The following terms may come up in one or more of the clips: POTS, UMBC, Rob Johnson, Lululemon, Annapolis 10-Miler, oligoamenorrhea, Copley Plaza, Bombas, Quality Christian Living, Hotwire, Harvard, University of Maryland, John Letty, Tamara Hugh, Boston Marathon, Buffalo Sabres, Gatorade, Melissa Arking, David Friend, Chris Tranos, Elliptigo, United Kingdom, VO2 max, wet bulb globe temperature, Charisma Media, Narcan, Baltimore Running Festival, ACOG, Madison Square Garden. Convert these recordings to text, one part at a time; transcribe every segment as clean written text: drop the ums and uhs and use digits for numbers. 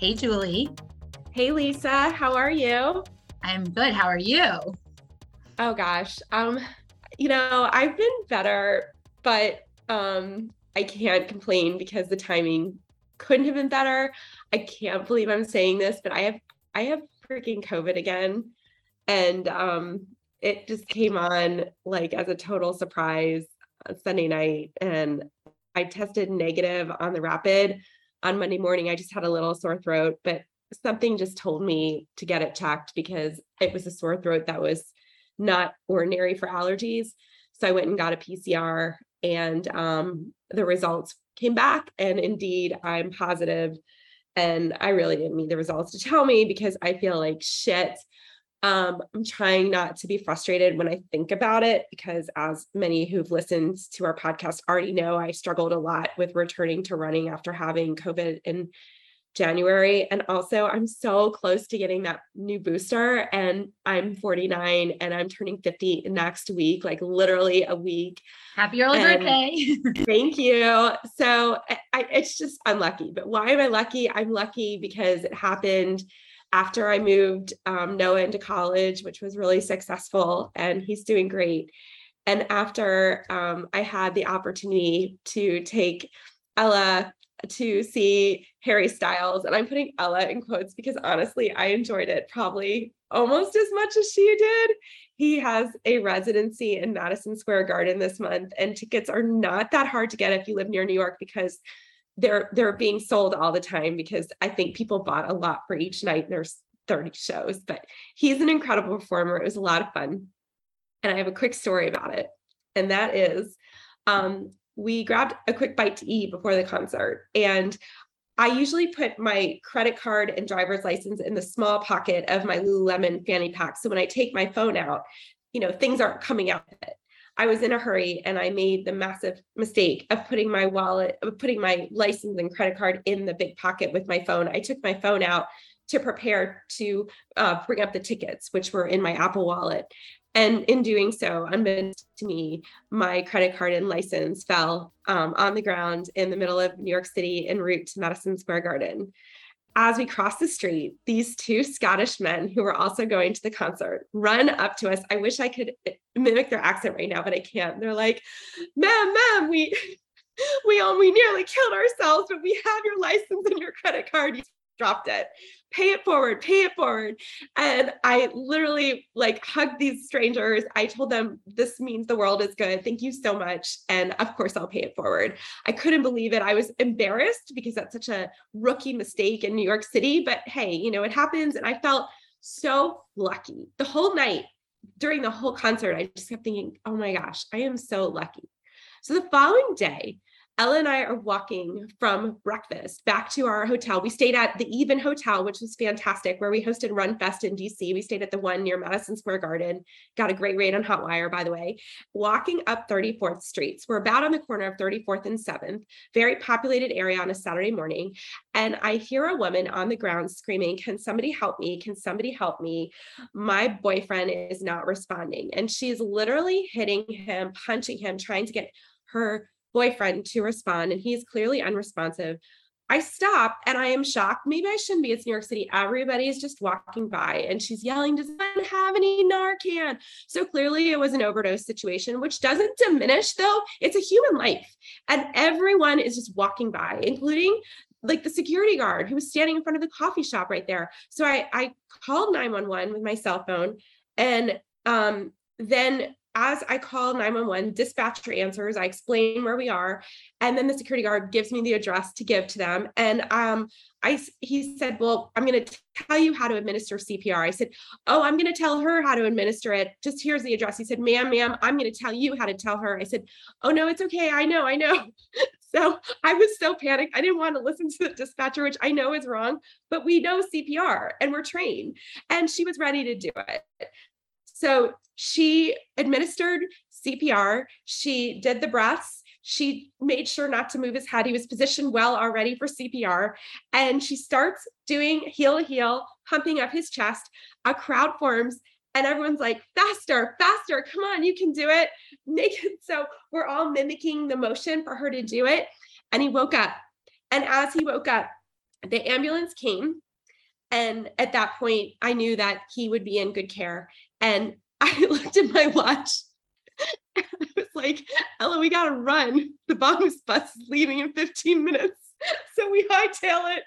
Hey, Julie. Hey, Lisa. How are you? I'm good. How are you? Oh, gosh. You know, I've been better, but I can't complain because the timing couldn't have been better. I can't believe I'm saying this, but I have freaking COVID again. And it just came on like as a total surprise Sunday night. And I tested negative on the rapid on Monday morning. I just had a little sore throat, but something just told me to get it checked because it was a sore throat that was not ordinary for allergies. So I went and got a PCR and the results came back and indeed I'm positive. And I really didn't need the results to tell me because I feel like shit. I'm trying not to be frustrated when I think about it, because as many who've listened to our podcast already know, I struggled a lot with returning to running after having COVID in January. And also I'm so close to getting that new booster and I'm 49 and I'm turning 50 next week, like literally a week. Happy early birthday. Thank you. So it's just, I'm lucky, but why am I lucky? I'm lucky because it happened after I moved Noah into college, which was really successful and he's doing great. And after I had the opportunity to take Ella to see Harry Styles, and I'm putting Ella in quotes because honestly, I enjoyed it probably almost as much as she did. He has a residency in Madison Square Garden this month, and tickets are not that hard to get if you live near New York because they're being sold all the time because I think people bought a lot for each night. There's 30 shows, but he's an incredible performer. It was a lot of fun. And I have a quick story about it. And that is, we grabbed a quick bite to eat before the concert. And I usually put my credit card and driver's license in the small pocket of my Lululemon fanny pack. So when I take my phone out, you know, things aren't coming out of it. I was in a hurry and I made the massive mistake of putting my license and credit card in the big pocket with my phone. I took my phone out to prepare to bring up the tickets, which were in my Apple wallet. And in doing so, unbeknownst to me, my credit card and license fell on the ground in the middle of New York City en route to Madison Square Garden. As we crossed the street, these two Scottish men who were also going to the concert run up to us. I wish I could mimic their accent right now, but I can't. They're like, ma'am, we nearly killed ourselves, but we have your license and your credit card. You dropped it. Pay it forward. And I literally like hugged these strangers. I told them, this means the world is good. Thank you so much. And of course I'll pay it forward. I couldn't believe it. I was embarrassed because that's such a rookie mistake in New York City, but hey, you know, it happens. And I felt so lucky the whole night during the whole concert. I just kept thinking, oh my gosh, I am so lucky. So the following day, Ella and I are walking from breakfast back to our hotel. We stayed at the Even Hotel, which was fantastic, where we hosted Run Fest in DC. We stayed at the one near Madison Square Garden, got a great rate on Hotwire, by the way. Walking up 34th Street. So we're about on the corner of 34th and 7th, very populated area on a Saturday morning. And I hear a woman on the ground screaming, "Can somebody help me? Can somebody help me? My boyfriend is not responding." And she's literally hitting him, punching him, trying to get her boyfriend to respond, and he's clearly unresponsive. I stop and I am shocked. Maybe I shouldn't be. It's New York City. Everybody's just walking by and she's yelling, "Does anyone have any Narcan?" So clearly it was an overdose situation, which doesn't diminish though. It's a human life. And everyone is just walking by, including like the security guard who was standing in front of the coffee shop right there. So I called 911 with my cell phone. And then as I call 911, dispatcher answers, I explain where we are. And then the security guard gives me the address to give to them. And he said, "Well, I'm going to tell you how to administer CPR." I said, "Oh, I'm going to tell her how to administer it. Just here's the address." He said, Ma'am, I'm going to tell you how to tell her." I said, "Oh no, it's okay. I know. So I was so panicked. I didn't want to listen to the dispatcher, which I know is wrong, but we know CPR and we're trained. And she was ready to do it. So she administered CPR. She did the breaths. She made sure not to move his head. He was positioned well already for CPR. And she starts doing heel to heel, pumping up his chest. A crowd forms and everyone's like, faster. Come on, you can do it. Make it. So we're all mimicking the motion for her to do it. And he woke up. And as he woke up, The ambulance came. And at that point, I knew that he would be in good care. And I looked at my watch. And I was like, Ella, we got to run. The Bombas bus is leaving in 15 minutes. So we hightail it,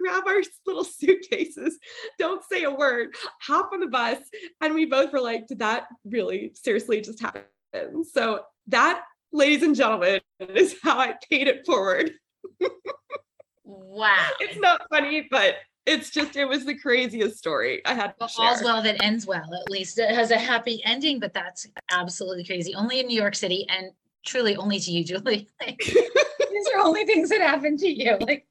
grab our little suitcases, don't say a word, hop on the bus. And we both were like, did that really seriously just happen? So that, ladies and gentlemen, is how I paid it forward. Wow. It's not funny, but it's just, it was the craziest story I had to share. All's well that ends well, at least. It has a happy ending, but that's absolutely crazy. Only in New York City, and truly only to you, Julie. Like, these are only things that happen to you. Like,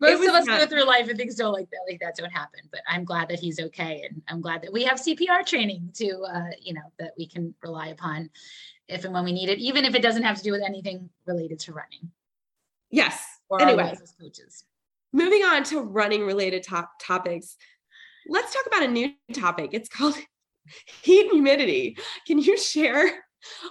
most of us go through life and things don't like that don't happen, but I'm glad that he's okay. And I'm glad that we have CPR training to, that we can rely upon if and when we need it, even if it doesn't have to do with anything related to running. Yes. Or anyway, as coaches. Moving on to running related topics. Let's talk about a new topic. It's called heat and humidity. Can you share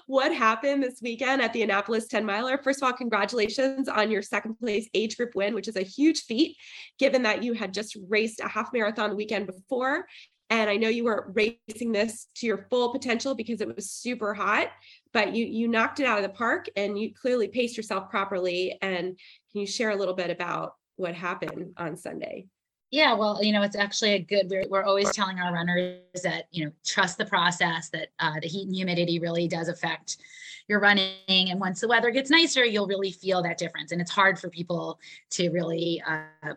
what happened this weekend at the Annapolis 10-Miler? First of all, congratulations on your second place age group win, which is a huge feat, given that you had just raced a half marathon the weekend before. And I know you weren't racing this to your full potential because it was super hot, but you knocked it out of the park and you clearly paced yourself properly. And can you share a little bit about what happened on Sunday? Yeah, well, it's actually we're always telling our runners that, trust the process, that the heat and humidity really does affect your running. And once the weather gets nicer, you'll really feel that difference. And it's hard for people to really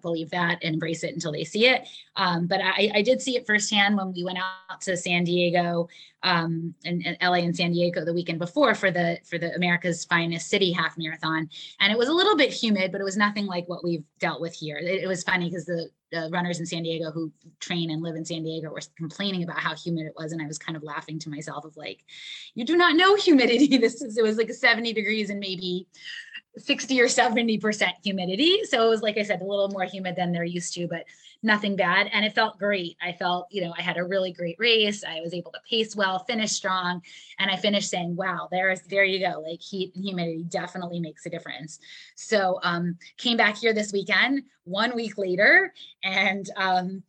believe that and embrace it until they see it. But I did see it firsthand when we went out to San Diego and LA and San Diego the weekend before for the America's Finest City Half Marathon. And it was a little bit humid, but it was nothing like what we've dealt with here. It was funny because the runners in San Diego who train and live in San Diego were complaining about how humid it was. And I was kind of laughing to myself of like, you do not know humidity. It was like 70 degrees and maybe 60 or 70% humidity. So it was, like I said, a little more humid than they're used to, but nothing bad. And it felt great. I felt, I had a really great race. I was able to pace well, finish strong. And I finished saying, wow, there you go. Like heat and humidity definitely makes a difference. So came back here this weekend, 1 week later, and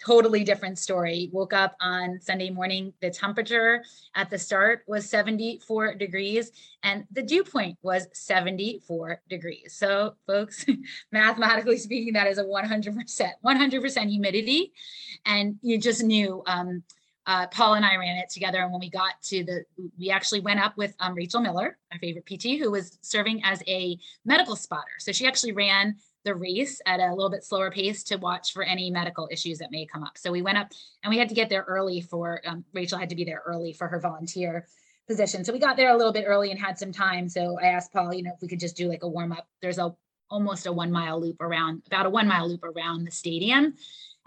totally different story. Woke up on Sunday morning. The temperature at the start was 74 degrees and the dew point was 74 degrees. So folks, mathematically speaking, that is a 100% humidity. And you just knew, Paul and I ran it together. And when we got to we actually went up with Rachel Miller, our favorite PT, who was serving as a medical spotter. So she actually ran the race at a little bit slower pace to watch for any medical issues that may come up. So we went up and we had to get there early Rachel had to be there early for her volunteer position. So we got there a little bit early and had some time. So I asked Paul, if we could just do like a warm up. There's about a 1 mile loop around the stadium.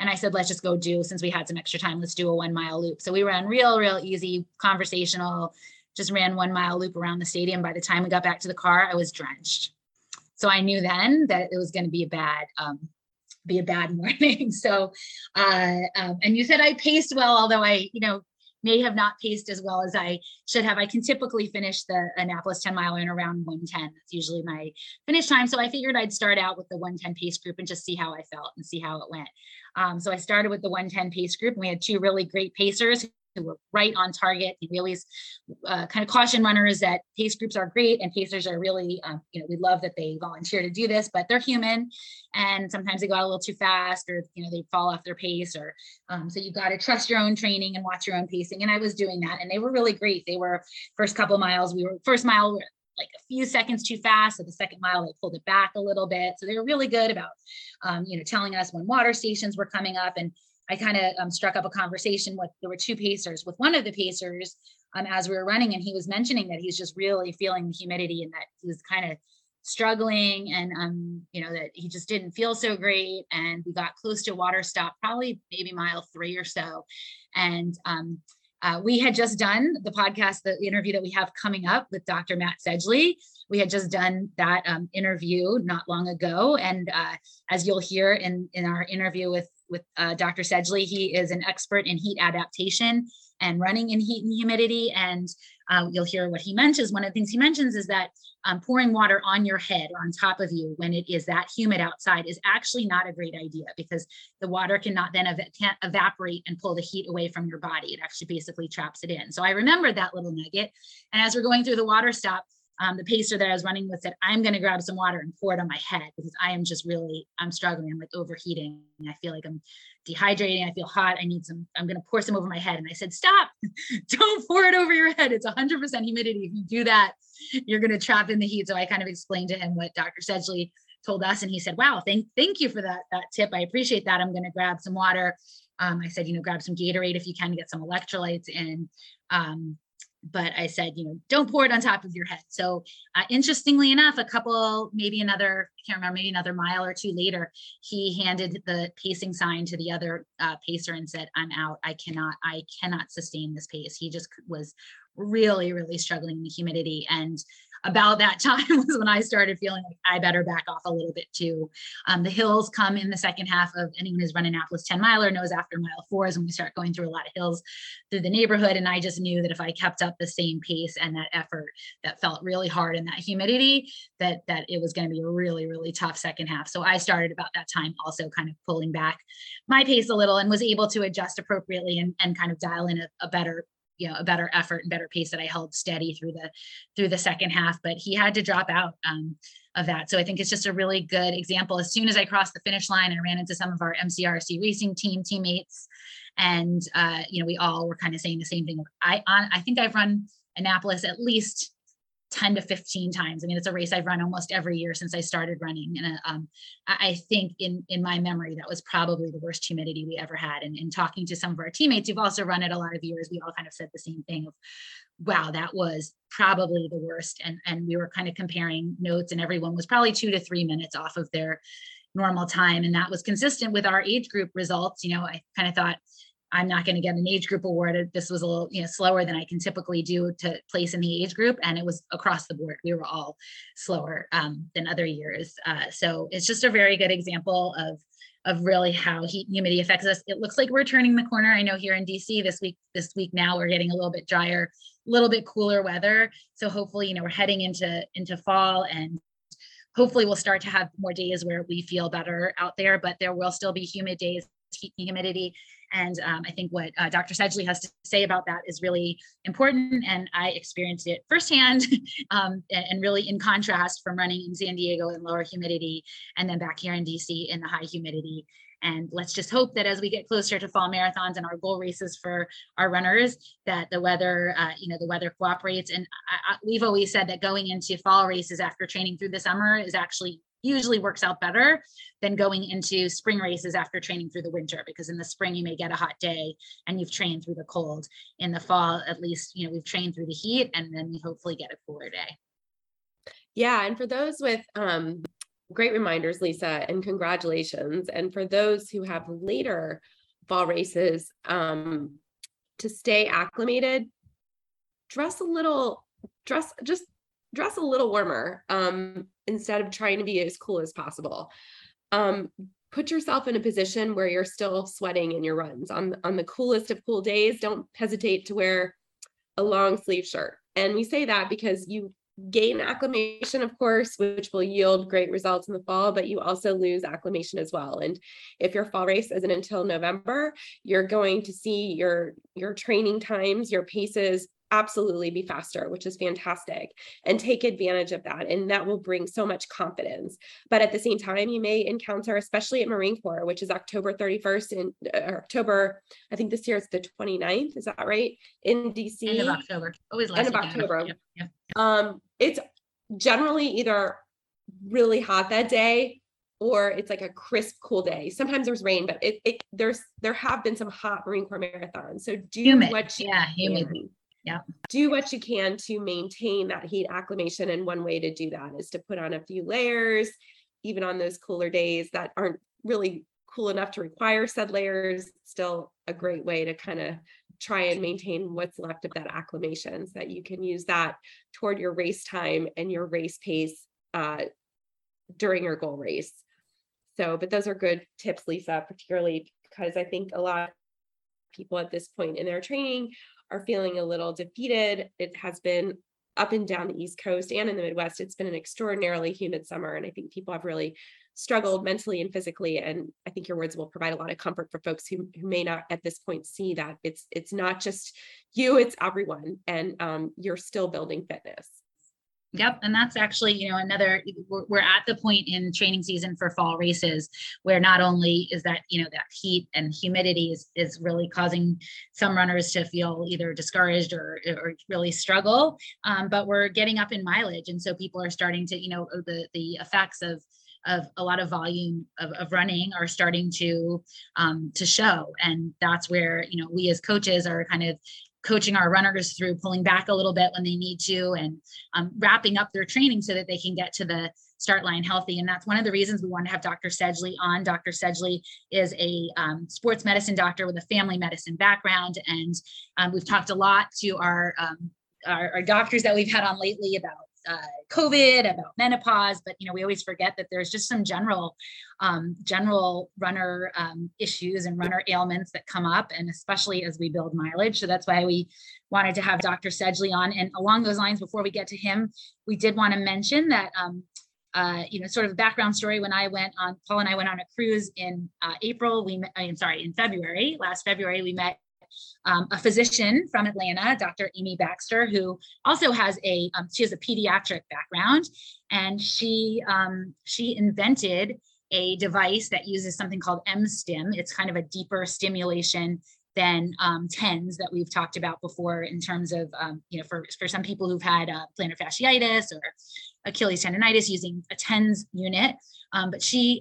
And I said, since we had some extra time, let's do a 1 mile loop. So we ran real easy, conversational, just ran 1 mile loop around the stadium. By the time we got back to the car, I was drenched. So I knew then that it was going to be a bad morning. So, and you said I paced well, although I, may have not paced as well as I should have. I can typically finish the Annapolis 10-Miler in around 1:10. That's usually my finish time. So I figured I'd start out with the 1:10 pace group and just see how I felt and see how it went. So I started with the 1:10 pace group, and we had two really great pacers who were right on target. We always kind of caution runners that pace groups are great and pacers are really, we love that they volunteer to do this, but they're human. And sometimes they go out a little too fast or, they fall off their pace or, so you've got to trust your own training and watch your own pacing. And I was doing that and they were really great. They were first mile, we were like a few seconds too fast. So the second mile, they pulled it back a little bit. So they were really good about, telling us when water stations were coming up. And I kind of struck up a conversation there were two pacers with one of the pacers as we were running. And he was mentioning that he's just really feeling the humidity and that he was kind of struggling and, that he just didn't feel so great. And we got close to a water stop, probably maybe mile three or so. And we had just done the podcast, the interview that we have coming up with Dr. Matt Sedgley. We had just done that interview not long ago. And as you'll hear in our interview with with Dr. Sedgley. He is an expert in heat adaptation and running in heat and humidity. And you'll hear what he mentions. One of the things he mentions is that pouring water on your head or on top of you when it is that humid outside is actually not a great idea, because the water cannot then can't evaporate and pull the heat away from your body. It actually basically traps it in. So I remembered that little nugget. And as we're going through the water stop, the pacer that I was running with said, I'm going to grab some water and pour it on my head, because I'm struggling. I'm like overheating. I feel like I'm dehydrating. I feel hot. I'm going to pour some over my head. And I said, stop, don't pour it over your head. It's 100% humidity. If you do that, you're going to trap in the heat. So I kind of explained to him what Dr. Sedgley told us. And he said, wow, thank you for that tip. I appreciate that. I'm going to grab some water. I said, grab some Gatorade if you can, get some electrolytes in. But I said, don't pour it on top of your head. So interestingly enough, maybe another mile or two later, he handed the pacing sign to the other pacer and said, I'm out. I cannot sustain this pace. He just was really, really struggling in the humidity. And about that time was when I started feeling like I better back off a little bit too. The hills come in the second half of anyone who's run Annapolis 10-Miler knows after mile 4 is when we start going through a lot of hills through the neighborhood. And I just knew that if I kept up the same pace and that effort that felt really hard in that humidity, that it was going to be a really, really tough second half. So I started about that time also kind of pulling back my pace a little and was able to adjust appropriately and kind of dial in a better effort and better pace that I held steady through the second half, but he had to drop out of that. So I think it's just a really good example. As soon as I crossed the finish line, I ran into some of our MCRC racing teammates. And, we all were kind of saying the same thing. I think I've run Annapolis at least 10 to 15 times. I mean, it's a race I've run almost every year since I started running. And I think in my memory, that was probably the worst humidity we ever had. And in talking to some of our teammates who've also run it a lot of years, we all kind of said the same thing of, wow, that was probably the worst. And we were kind of comparing notes, and everyone was probably 2 to 3 minutes off of their normal time. And that was consistent with our age group results. I kind of thought, I'm not going to get an age group award. This was a little slower than I can typically do to place in the age group. And it was across the board. We were all slower than other years. So it's just a very good example of really how heat and humidity affects us. It looks like we're turning the corner. I know here in DC this week now we're getting a little bit drier, a little bit cooler weather. So hopefully, we're heading into fall, and hopefully we'll start to have more days where we feel better out there, but there will still be humid days, heat and humidity. And I think what Dr. Sedgley has to say about that is really important. And I experienced it firsthand and really in contrast from running in San Diego in lower humidity and then back here in DC in the high humidity. And let's just hope that as we get closer to fall marathons and our goal races for our runners, that the weather, the weather cooperates. And we've always said that going into fall races after training through the summer is actually usually works out better than going into spring races after training through the winter, because in the spring you may get a hot day and you've trained through the cold. In the fall, at least, we've trained through the heat and then we hopefully get a cooler day. Yeah. And for those with great reminders, Lisa, and congratulations. And for those who have later fall races, to stay acclimated, dress a little warmer instead of trying to be as cool as possible. Put yourself in a position where you're still sweating in your runs. On the coolest of cool days, don't hesitate to wear a long sleeve shirt. And we say that because you gain acclimation, of course, which will yield great results in the fall, but you also lose acclimation as well. And if your fall race isn't until November, you're going to see your training times, your paces absolutely be faster, which is fantastic, and take advantage of that. And that will bring so much confidence. But at the same time, you may encounter, especially at Marine Corps, which is October 31st in October, I think this year it's the 29th. Is that right? In DC. End of October. Always last end of October. Yep. It's generally either really hot that day or it's like a crisp, cool day. Sometimes there's rain, but there have been some hot Marine Corps marathons. So do humid. What you humid. Can. Yeah. Do what you can to maintain that heat acclimation. And one way to do that is to put on a few layers, even on those cooler days that aren't really cool enough to require said layers. Still a great way to kind of try and maintain what's left of that acclimation so that you can use that toward your race time and your race pace during your goal race. So, but those are good tips, Lisa, particularly because I think a lot of people at this point in their training are feeling a little defeated. It has been up and down the East Coast and in the Midwest. It's been an extraordinarily humid summer, and I think people have really struggled mentally and physically. And I think your words will provide a lot of comfort for folks who may not at this point see that it's not just you, it's everyone, and you're still building fitness. Yep. And that's actually, we're at the point in training season for fall races where not only is that, that heat and humidity is really causing some runners to feel either discouraged or really struggle, but we're getting up in mileage. And so people are starting to, the effects of a lot of volume of running are starting to show. And that's where, we as coaches are kind of coaching our runners through pulling back a little bit when they need to, and wrapping up their training so that they can get to the start line healthy. And that's one of the reasons we want to have Dr. Sedgley on. Dr. Sedgley is a sports medicine doctor with a family medicine background. And we've talked a lot to our doctors that we've had on lately about COVID, about menopause, but we always forget that there's just some general runner issues and runner ailments that come up, and especially as we build mileage. So that's why we wanted to have Dr. Sedgley on. And along those lines, before we get to him, we did want to mention that sort of a background story. When Paul and I went on a cruise in February, last February, we met a physician from Atlanta, Dr. Amy Baxter, who also has a pediatric background, and she invented a device that uses something called M-STEM. It's kind of a deeper stimulation than TENS that we've talked about before in terms of, for some people who've had plantar fasciitis or Achilles tendonitis, using a TENS unit. But she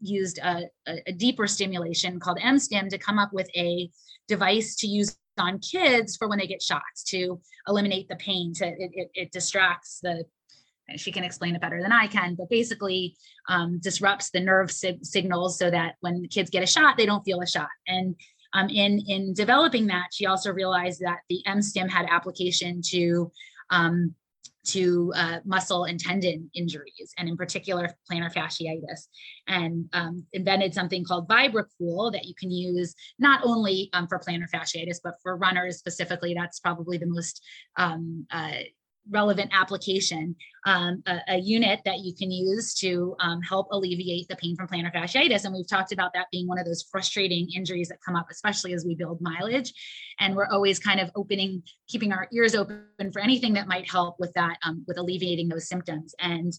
used a deeper stimulation called M-STEM to come up with a device to use on kids for when they get shots to eliminate the pain. It distracts she can explain it better than I can, but basically disrupts the nerve signals so that when the kids get a shot, they don't feel a shot. And in developing that, she also realized that the M-STEM had application to muscle and tendon injuries, and in particular plantar fasciitis, and invented something called VibraCool that you can use not only for plantar fasciitis, but for runners specifically. That's probably the most relevant application, a unit that you can use to help alleviate the pain from plantar fasciitis. And we've talked about that being one of those frustrating injuries that come up, especially as we build mileage. And we're always kind of keeping our ears open for anything that might help with that, with alleviating those symptoms. And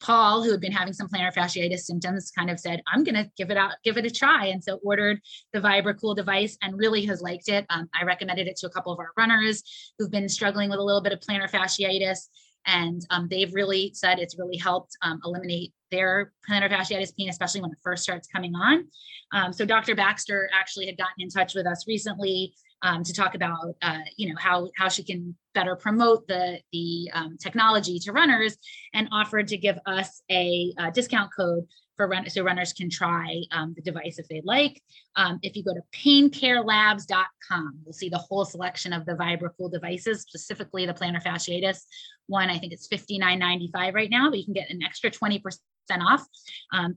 Paul, who had been having some plantar fasciitis symptoms, kind of said, I'm going to give it a try. And so ordered the VibraCool device and really has liked it. I recommended it to a couple of our runners who've been struggling with a little bit of plantar fasciitis. And they've really said it's really helped eliminate their plantar fasciitis pain, especially when it first starts coming on. So Dr. Baxter actually had gotten in touch with us recently to talk about, how she can better promote the technology to runners, and offered to give us a discount code for runners, so runners can try the device if they'd like. If you go to paincarelabs.com, you'll see the whole selection of the VibraCool devices, specifically the plantar fasciitis one. I think it's $59.95 right now, but you can get an extra 20% off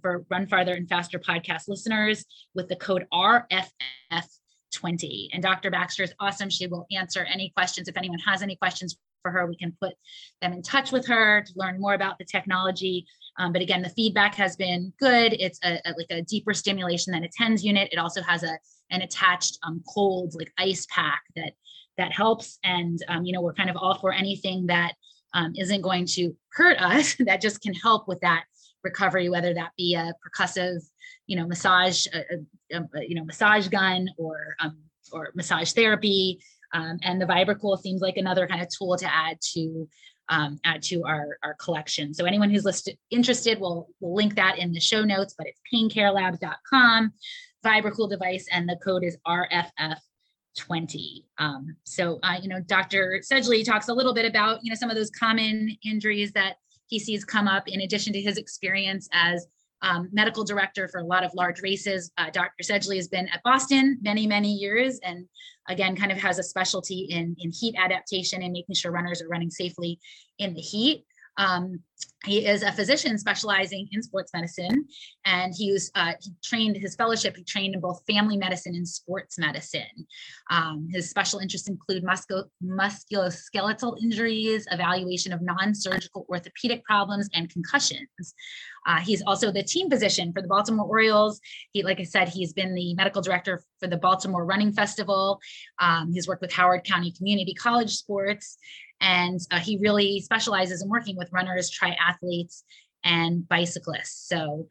for Run Farther and Faster podcast listeners with the code RFF20. And Dr. Baxter is awesome. She will answer any questions. If anyone has any questions for her, we can put them in touch with her to learn more about the technology. But again, the feedback has been good. It's a deeper stimulation than a TENS unit. It also has an attached cold, like ice pack that helps. And, we're kind of all for anything that isn't going to hurt us, that just can help with that recovery, whether that be a percussive, massage, massage gun, or massage therapy. And the VibraCool seems like another kind of tool to add to our collection. So anyone who's interested, we'll link that in the show notes, but it's paincarelabs.com, VibraCool device, and the code is RFF20. Dr. Sedgley talks a little bit about, some of those common injuries that he sees come up, in addition to his experience as medical director for a lot of large races. Dr. Sedgley has been at Boston many, many years, and again, kind of has a specialty in heat adaptation and making sure runners are running safely in the heat. He is a physician specializing in sports medicine, and he trained his fellowship. He trained in both family medicine and sports medicine. His special interests include musculoskeletal injuries, evaluation of non-surgical orthopedic problems, and concussions. He's also the team physician for the Baltimore Orioles. He, like I said, he's been the medical director for the Baltimore Running Festival. He's worked with Howard County Community College Sports, and he really specializes in working with runners, triathletes, and bicyclists. So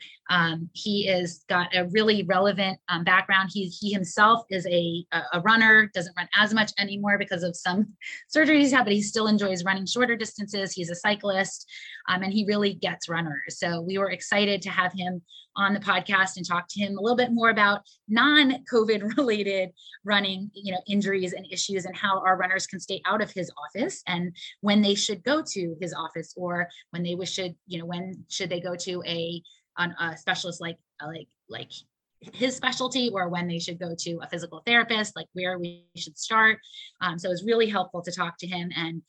he has got a really relevant background. He himself is a runner, doesn't run as much anymore because of some surgeries he's had, but he still enjoys running shorter distances. He's a cyclist, and he really gets runners. So we were excited to have him on the podcast and talk to him a little bit more about non-COVID related running, injuries and issues, and how our runners can stay out of his office, and when they should go to his office, or when they should, when should they go to a specialist like his specialty, or when they should go to a physical therapist, like where we should start. So it was really helpful to talk to him, and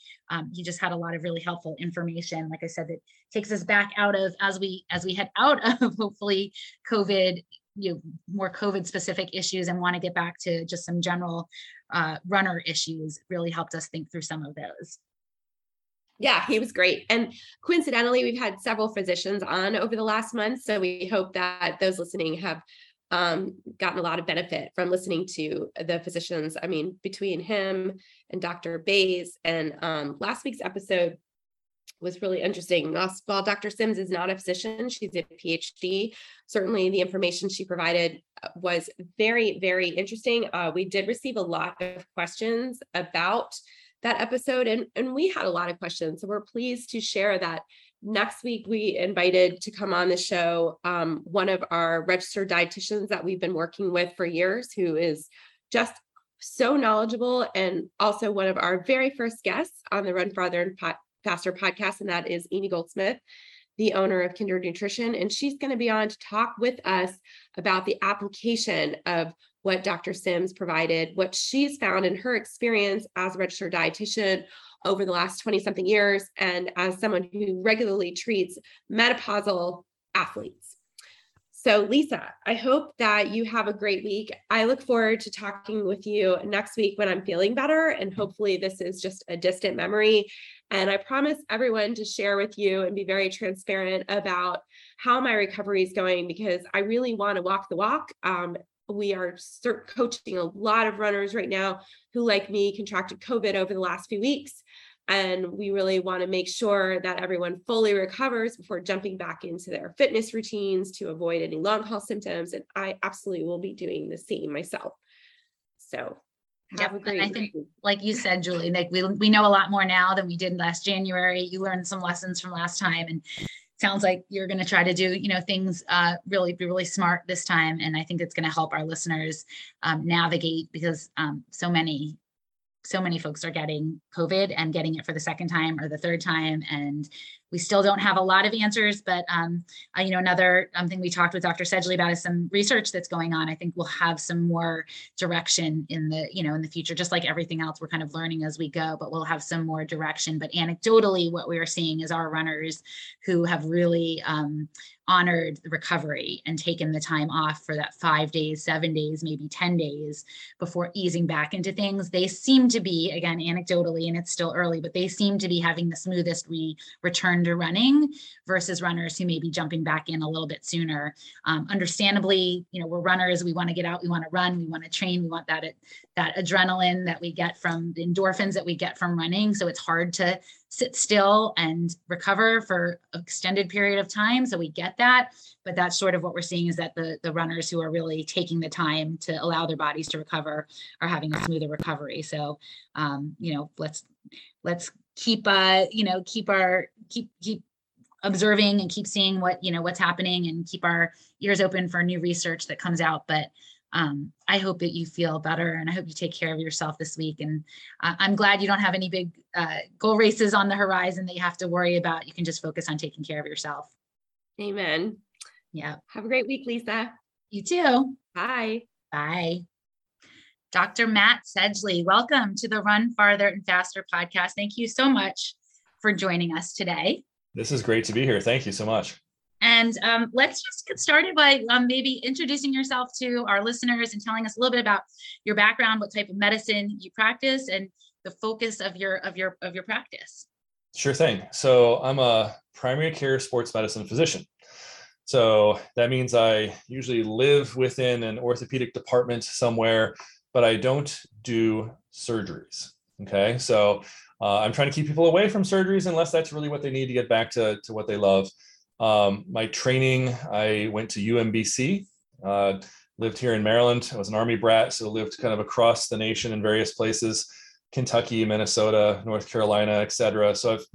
he just had a lot of really helpful information. Like I said, that takes us back out of, as we head out of hopefully COVID, more COVID specific issues, and want to get back to just some general runner issues. It really helped us think through some of those. Yeah, he was great. And coincidentally, we've had several physicians on over the last month. So we hope that those listening have gotten a lot of benefit from listening to the physicians. I mean, between him and Dr. Bays, and last week's episode was really interesting. While Dr. Sims is not a physician, she's a PhD. Certainly the information she provided was very, very interesting. We did receive a lot of questions about that episode, and we had a lot of questions. So we're pleased to share that next week we invited to come on the show one of our registered dietitians that we've been working with for years, who is just so knowledgeable, and also one of our very first guests on the Run Farther and Faster podcast, and that is Amy Goldsmith, the owner of Kindred Nutrition, and she's going to be on to talk with us about the application of what Dr. Sims provided, what she's found in her experience as a registered dietitian over the last 20 something years, and as someone who regularly treats menopausal athletes. So Lisa, I hope that you have a great week. I look forward to talking with you next week when I'm feeling better, and hopefully this is just a distant memory. And I promise everyone to share with you and be very transparent about how my recovery is going, because I really want to walk the walk. We are coaching a lot of runners right now who, like me, contracted COVID over the last few weeks. And we really want to make sure that everyone fully recovers before jumping back into their fitness routines to avoid any long haul symptoms. And I absolutely will be doing the same myself. So have a great week. I think, like you said, Julie, like we know a lot more now than we did last January. You learned some lessons from last time, and sounds like you're going to try to do, things really smart this time. And I think it's going to help our listeners navigate, because so many folks are getting COVID and getting it for the second time or the third time. And we still don't have a lot of answers, but another thing we talked with Dr. Sedgley about is some research that's going on. I think we'll have some more direction in the, in the future, just like everything else, we're kind of learning as we go, but we'll have some more direction. But anecdotally, what we are seeing is our runners who have really honored the recovery and taken the time off for that 5 days, 7 days, maybe 10 days before easing back into things. They seem to be, again, anecdotally, and it's still early, but they seem to be having the smoothest return to running versus runners who may be jumping back in a little bit sooner. Understandably, we're runners, we want to get out, we want to run, we want to train, we want that adrenaline that we get from the endorphins that we get from running. So it's hard to sit still and recover for an extended period of time. So we get that, but that's sort of what we're seeing, is that the runners who are really taking the time to allow their bodies to recover are having a smoother recovery. So, let's keep observing and keep seeing what, what's happening, and keep our ears open for new research that comes out. But I hope that you feel better, and I hope you take care of yourself this week. And I'm glad you don't have any big goal races on the horizon that you have to worry about. You can just focus on taking care of yourself. Amen. Yeah. Have a great week, Lisa. You too. Bye. Bye. Dr. Matt Sedgley, welcome to the Run Farther and Faster podcast. Thank you so much for joining us today. This is great to be here. Thank you so much. And let's just get started by maybe introducing yourself to our listeners and telling us a little bit about your background, what type of medicine you practice, and the focus of your practice. Sure thing. So I'm a primary care sports medicine physician. So that means I usually live within an orthopedic department somewhere, but I don't do surgeries. Okay. So I'm trying to keep people away from surgeries unless that's really what they need to get back to what they love. My training, I went to UMBC, lived here in Maryland. I was an Army brat, so lived kind of across the nation in various places, Kentucky, Minnesota, North Carolina, et cetera. So I've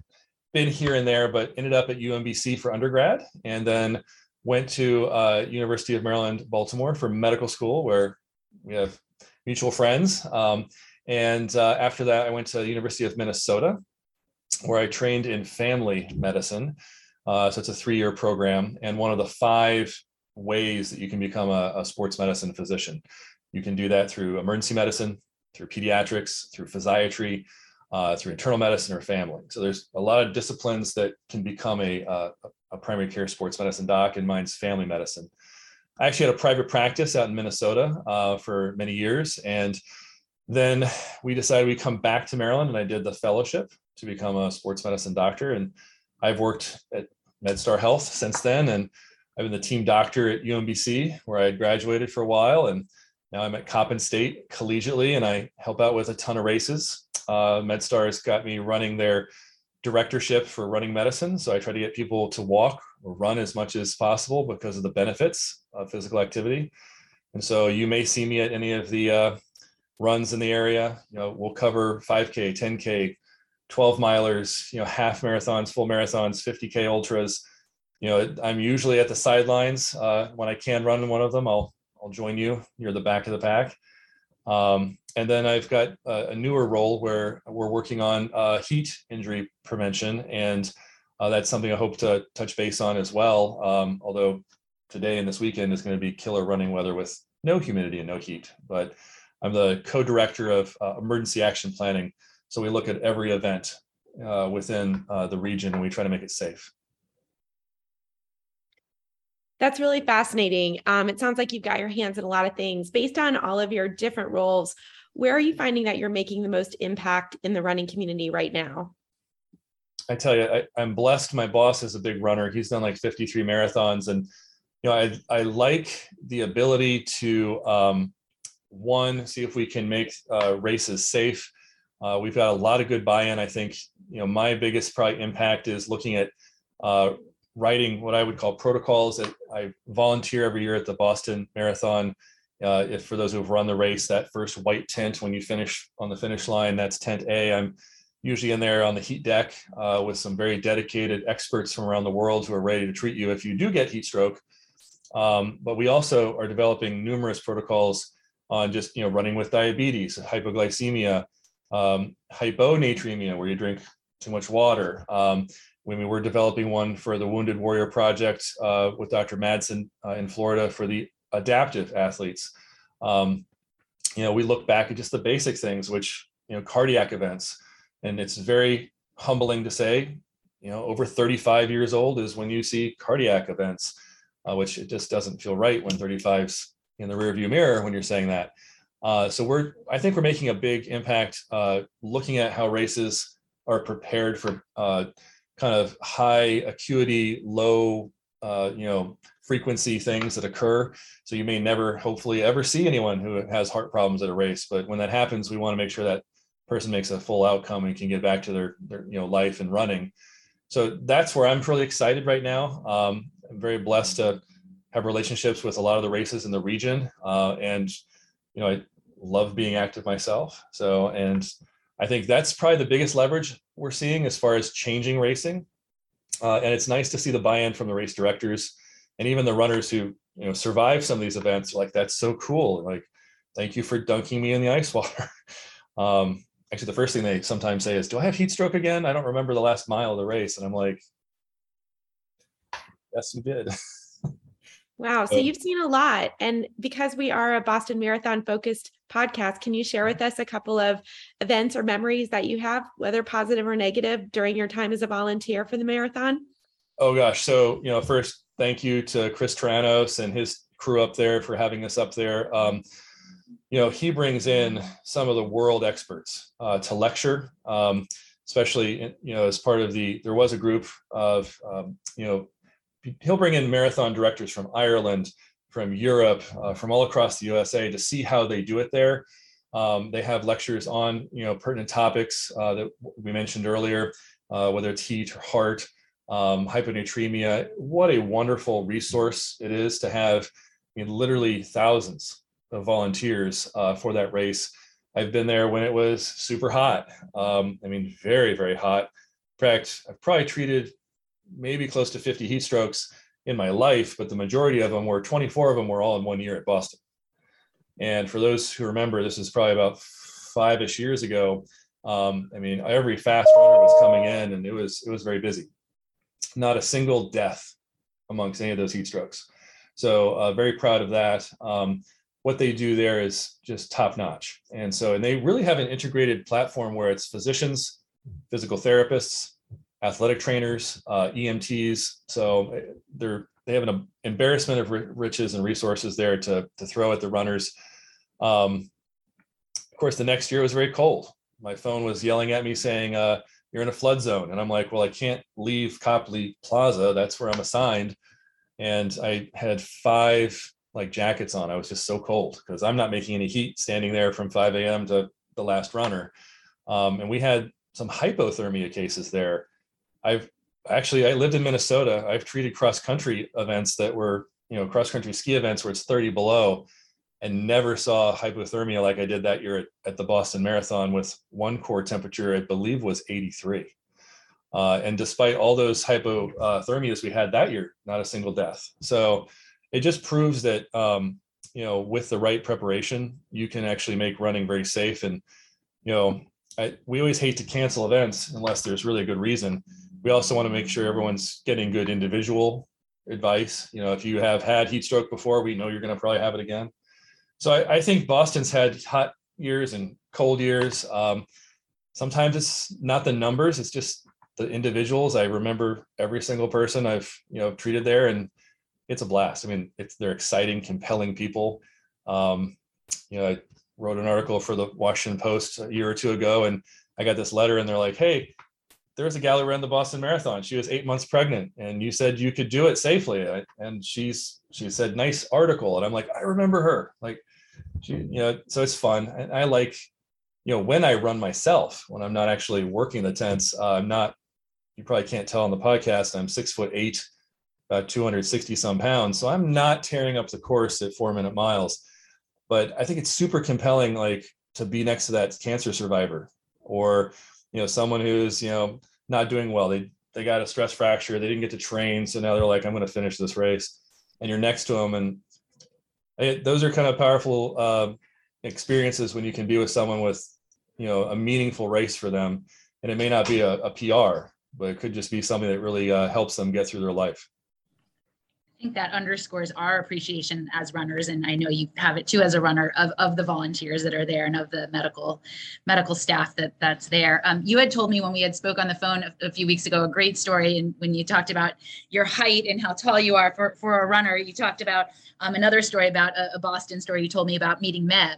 been here and there, but ended up at UMBC for undergrad, and then went to University of Maryland, Baltimore for medical school, where we have mutual friends. And after that, I went to the University of Minnesota, where I trained in family medicine. So it's a 3-year program, and one of the 5 ways that you can become a sports medicine physician. You can do that through emergency medicine, through pediatrics, through physiatry, through internal medicine or family. So there's a lot of disciplines that can become a primary care sports medicine doc, and mine's family medicine. I actually had a private practice out in Minnesota for many years, and then we decided we'd come back to Maryland, and I did the fellowship to become a sports medicine doctor. And I've worked at MedStar Health since then, and I've been the team doctor at UMBC, where I had graduated for a while, and now I'm at Coppin State collegiately, and I help out with a ton of races. MedStar has got me running their directorship for running medicine. So I try to get people to walk or run as much as possible because of the benefits of physical activity. And so you may see me at any of the runs in the area. You know, we'll cover 5K, 10K, 12-milers, you know, half marathons, full marathons, 50K ultras. You know, I'm usually at the sidelines. When I can run one of them, I'll join you near the back of the pack. And then I've got a newer role where we're working on heat injury prevention. And that's something I hope to touch base on as well. Although today and this weekend is going to be killer running weather with no humidity and no heat. But I'm the co-director of emergency action planning. So we look at every event within the region, and we try to make it safe. That's really fascinating. It sounds like you've got your hands in a lot of things. Based on all of your different roles, where are you finding that you're making the most impact in the running community right now? I tell you, I'm blessed. My boss is a big runner. He's done like 53 marathons. And you know, I like the ability to, one, see if we can make races safe. We've got a lot of good buy-in. I think, you know, my biggest probably impact is looking at writing what I would call protocols. That I volunteer every year at the Boston Marathon. If for those who've run the race, that first white tent when you finish on the finish line, that's tent A. I'm usually in there on the heat deck with some very dedicated experts from around the world who are ready to treat you if you do get heat stroke. But we also are developing numerous protocols on just, you know, running with diabetes, hypoglycemia, hyponatremia, where you drink too much water. When we were developing one for the Wounded Warrior Project with Dr. Madsen in Florida for the adaptive athletes, you know, we look back at just the basic things, which, you know, cardiac events. And it's very humbling to say, you know, over 35 years old is when you see cardiac events, which it just doesn't feel right when 35's in the rearview mirror when you're saying that. So I think we're making a big impact looking at how races are prepared for kind of high acuity, low, you know, frequency things that occur. So you may never, hopefully ever see anyone who has heart problems at a race, but when that happens, we want to make sure that person makes a full outcome and can get back to their you know, life and running. So that's where I'm really excited right now. I'm very blessed to have relationships with a lot of the races in the region. And you know, I love being active myself. So, and I think that's probably the biggest leverage we're seeing as far as changing racing. And it's nice to see the buy-in from the race directors and even the runners who, you know, survive some of these events. Like, that's so cool. Like, thank you for dunking me in the ice water. Actually, the first thing they sometimes say is, do I have heat stroke again? I don't remember the last mile of the race. And I'm like, yes, you did. Wow. So you've seen a lot. And because we are a Boston Marathon focused podcast, can you share with us a couple of events or memories that you have, whether positive or negative, during your time as a volunteer for the marathon? Oh gosh. So, you know, first, thank you to Chris Tranos and his crew up there for having us up there. You know, he brings in some of the world experts to lecture, especially, you know, as part of the, there was a group of, you know, he'll bring in marathon directors from Ireland, from Europe, from all across the USA to see how they do it there. They have lectures on, you know, pertinent topics that we mentioned earlier, whether it's heat or heart, hyponatremia. What a wonderful resource it is to have, I mean, literally thousands of volunteers for that race. I've been there when it was super hot. I mean, very, very hot. In fact, I've probably treated maybe close to 50 heat strokes in my life, but the majority of them were 24 of them were all in 1 year at Boston. And for those who remember, this is probably about 5-ish years ago. I mean, every fast runner was coming in and it was very busy. Not a single death amongst any of those heat strokes. So very proud of that. What they do there is just top notch. And so, and they really have an integrated platform where it's physicians, physical therapists, athletic trainers, EMTs. So they have an embarrassment of riches and resources there to throw at the runners. Of course, the next year was very cold. My phone was yelling at me saying, you're in a flood zone. And I'm like, well, I can't leave Copley Plaza. That's where I'm assigned. And I had 5 like jackets on. I was just so cold because I'm not making any heat standing there from 5 a.m. to the last runner. And we had some hypothermia cases there. I lived in Minnesota. I've treated cross-country events that were, you know, cross-country ski events where it's 30 below and never saw hypothermia like I did that year at the Boston Marathon with one core temperature, I believe was 83. And despite all those hypothermias we had that year, not a single death. So it just proves that, you know, with the right preparation, you can actually make running very safe. And, you know, we always hate to cancel events unless there's really a good reason. We also want to make sure everyone's getting good individual advice. You know, if you have had heat stroke before, we know you're going to probably have it again. So I think Boston's had hot years and cold years. Sometimes it's not the numbers, it's just the individuals. I remember every single person I've, you know, treated there, and it's a blast. I mean, they're exciting, compelling people. You know, I wrote an article for the Washington Post a year or two ago, and I got this letter, and they're like, hey, there's a gal who ran the Boston Marathon. She was 8 months pregnant, and you said you could do it safely. And she said, nice article. And I'm like, I remember her. Like, she, you know, so it's fun. And I like, you know, when I run myself, when I'm not actually working the tents, you probably can't tell on the podcast, I'm 6'8", about 260 some pounds. So I'm not tearing up the course at 4 minute miles, but I think it's super compelling, like to be next to that cancer survivor or, you know, someone who's, you know, not doing well. They got a stress fracture. They didn't get to train. So now they're like, I'm going to finish this race. And you're next to them. And those are kind of powerful experiences when you can be with someone with, you know, a meaningful race for them. And it may not be a PR, but it could just be something that really helps them get through their life. I think that underscores our appreciation as runners, and I know you have it too as a runner, of the volunteers that are there and of the medical staff that's there. You had told me when we had spoke on the phone a few weeks ago a great story, and when you talked about your height and how tall you are for a runner, you talked about another story about a Boston story you told me about meeting Meb.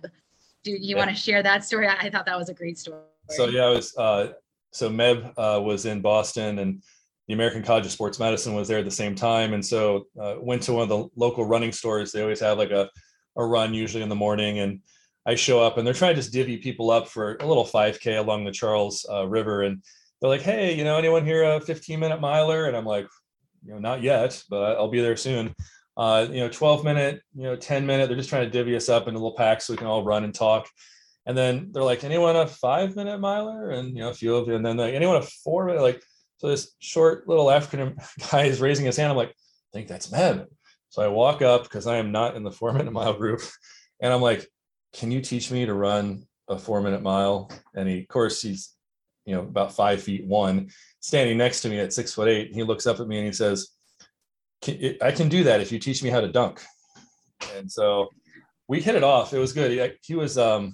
Do you want to share that story? I thought that was a great story. So yeah, it was so Meb was in Boston, and the American College of Sports Medicine was there at the same time. And so went to one of the local running stores. They always have like a run usually in the morning. And I show up and they're trying to just divvy people up for a little 5K along the Charles River. And they're like, hey, you know, anyone here a 15-minute miler? And I'm like, you know, not yet, but I'll be there soon. You know, 12-minute, you know, 10-minute. They're just trying to divvy us up into little packs so we can all run and talk. And then they're like, anyone a 5-minute miler? And, you know, a few of them. And then like, anyone a 4-minute? Like, so this short little African guy is raising his hand. I'm like, I think that's Meb. So I walk up because I am not in the 4 minute mile group. And I'm like, can you teach me to run a 4 minute mile? And he, of course, he's, you know, about 5'1", standing next to me at 6'8". And he looks up at me and he says, I can do that if you teach me how to dunk. And so we hit it off. It was good. He was, I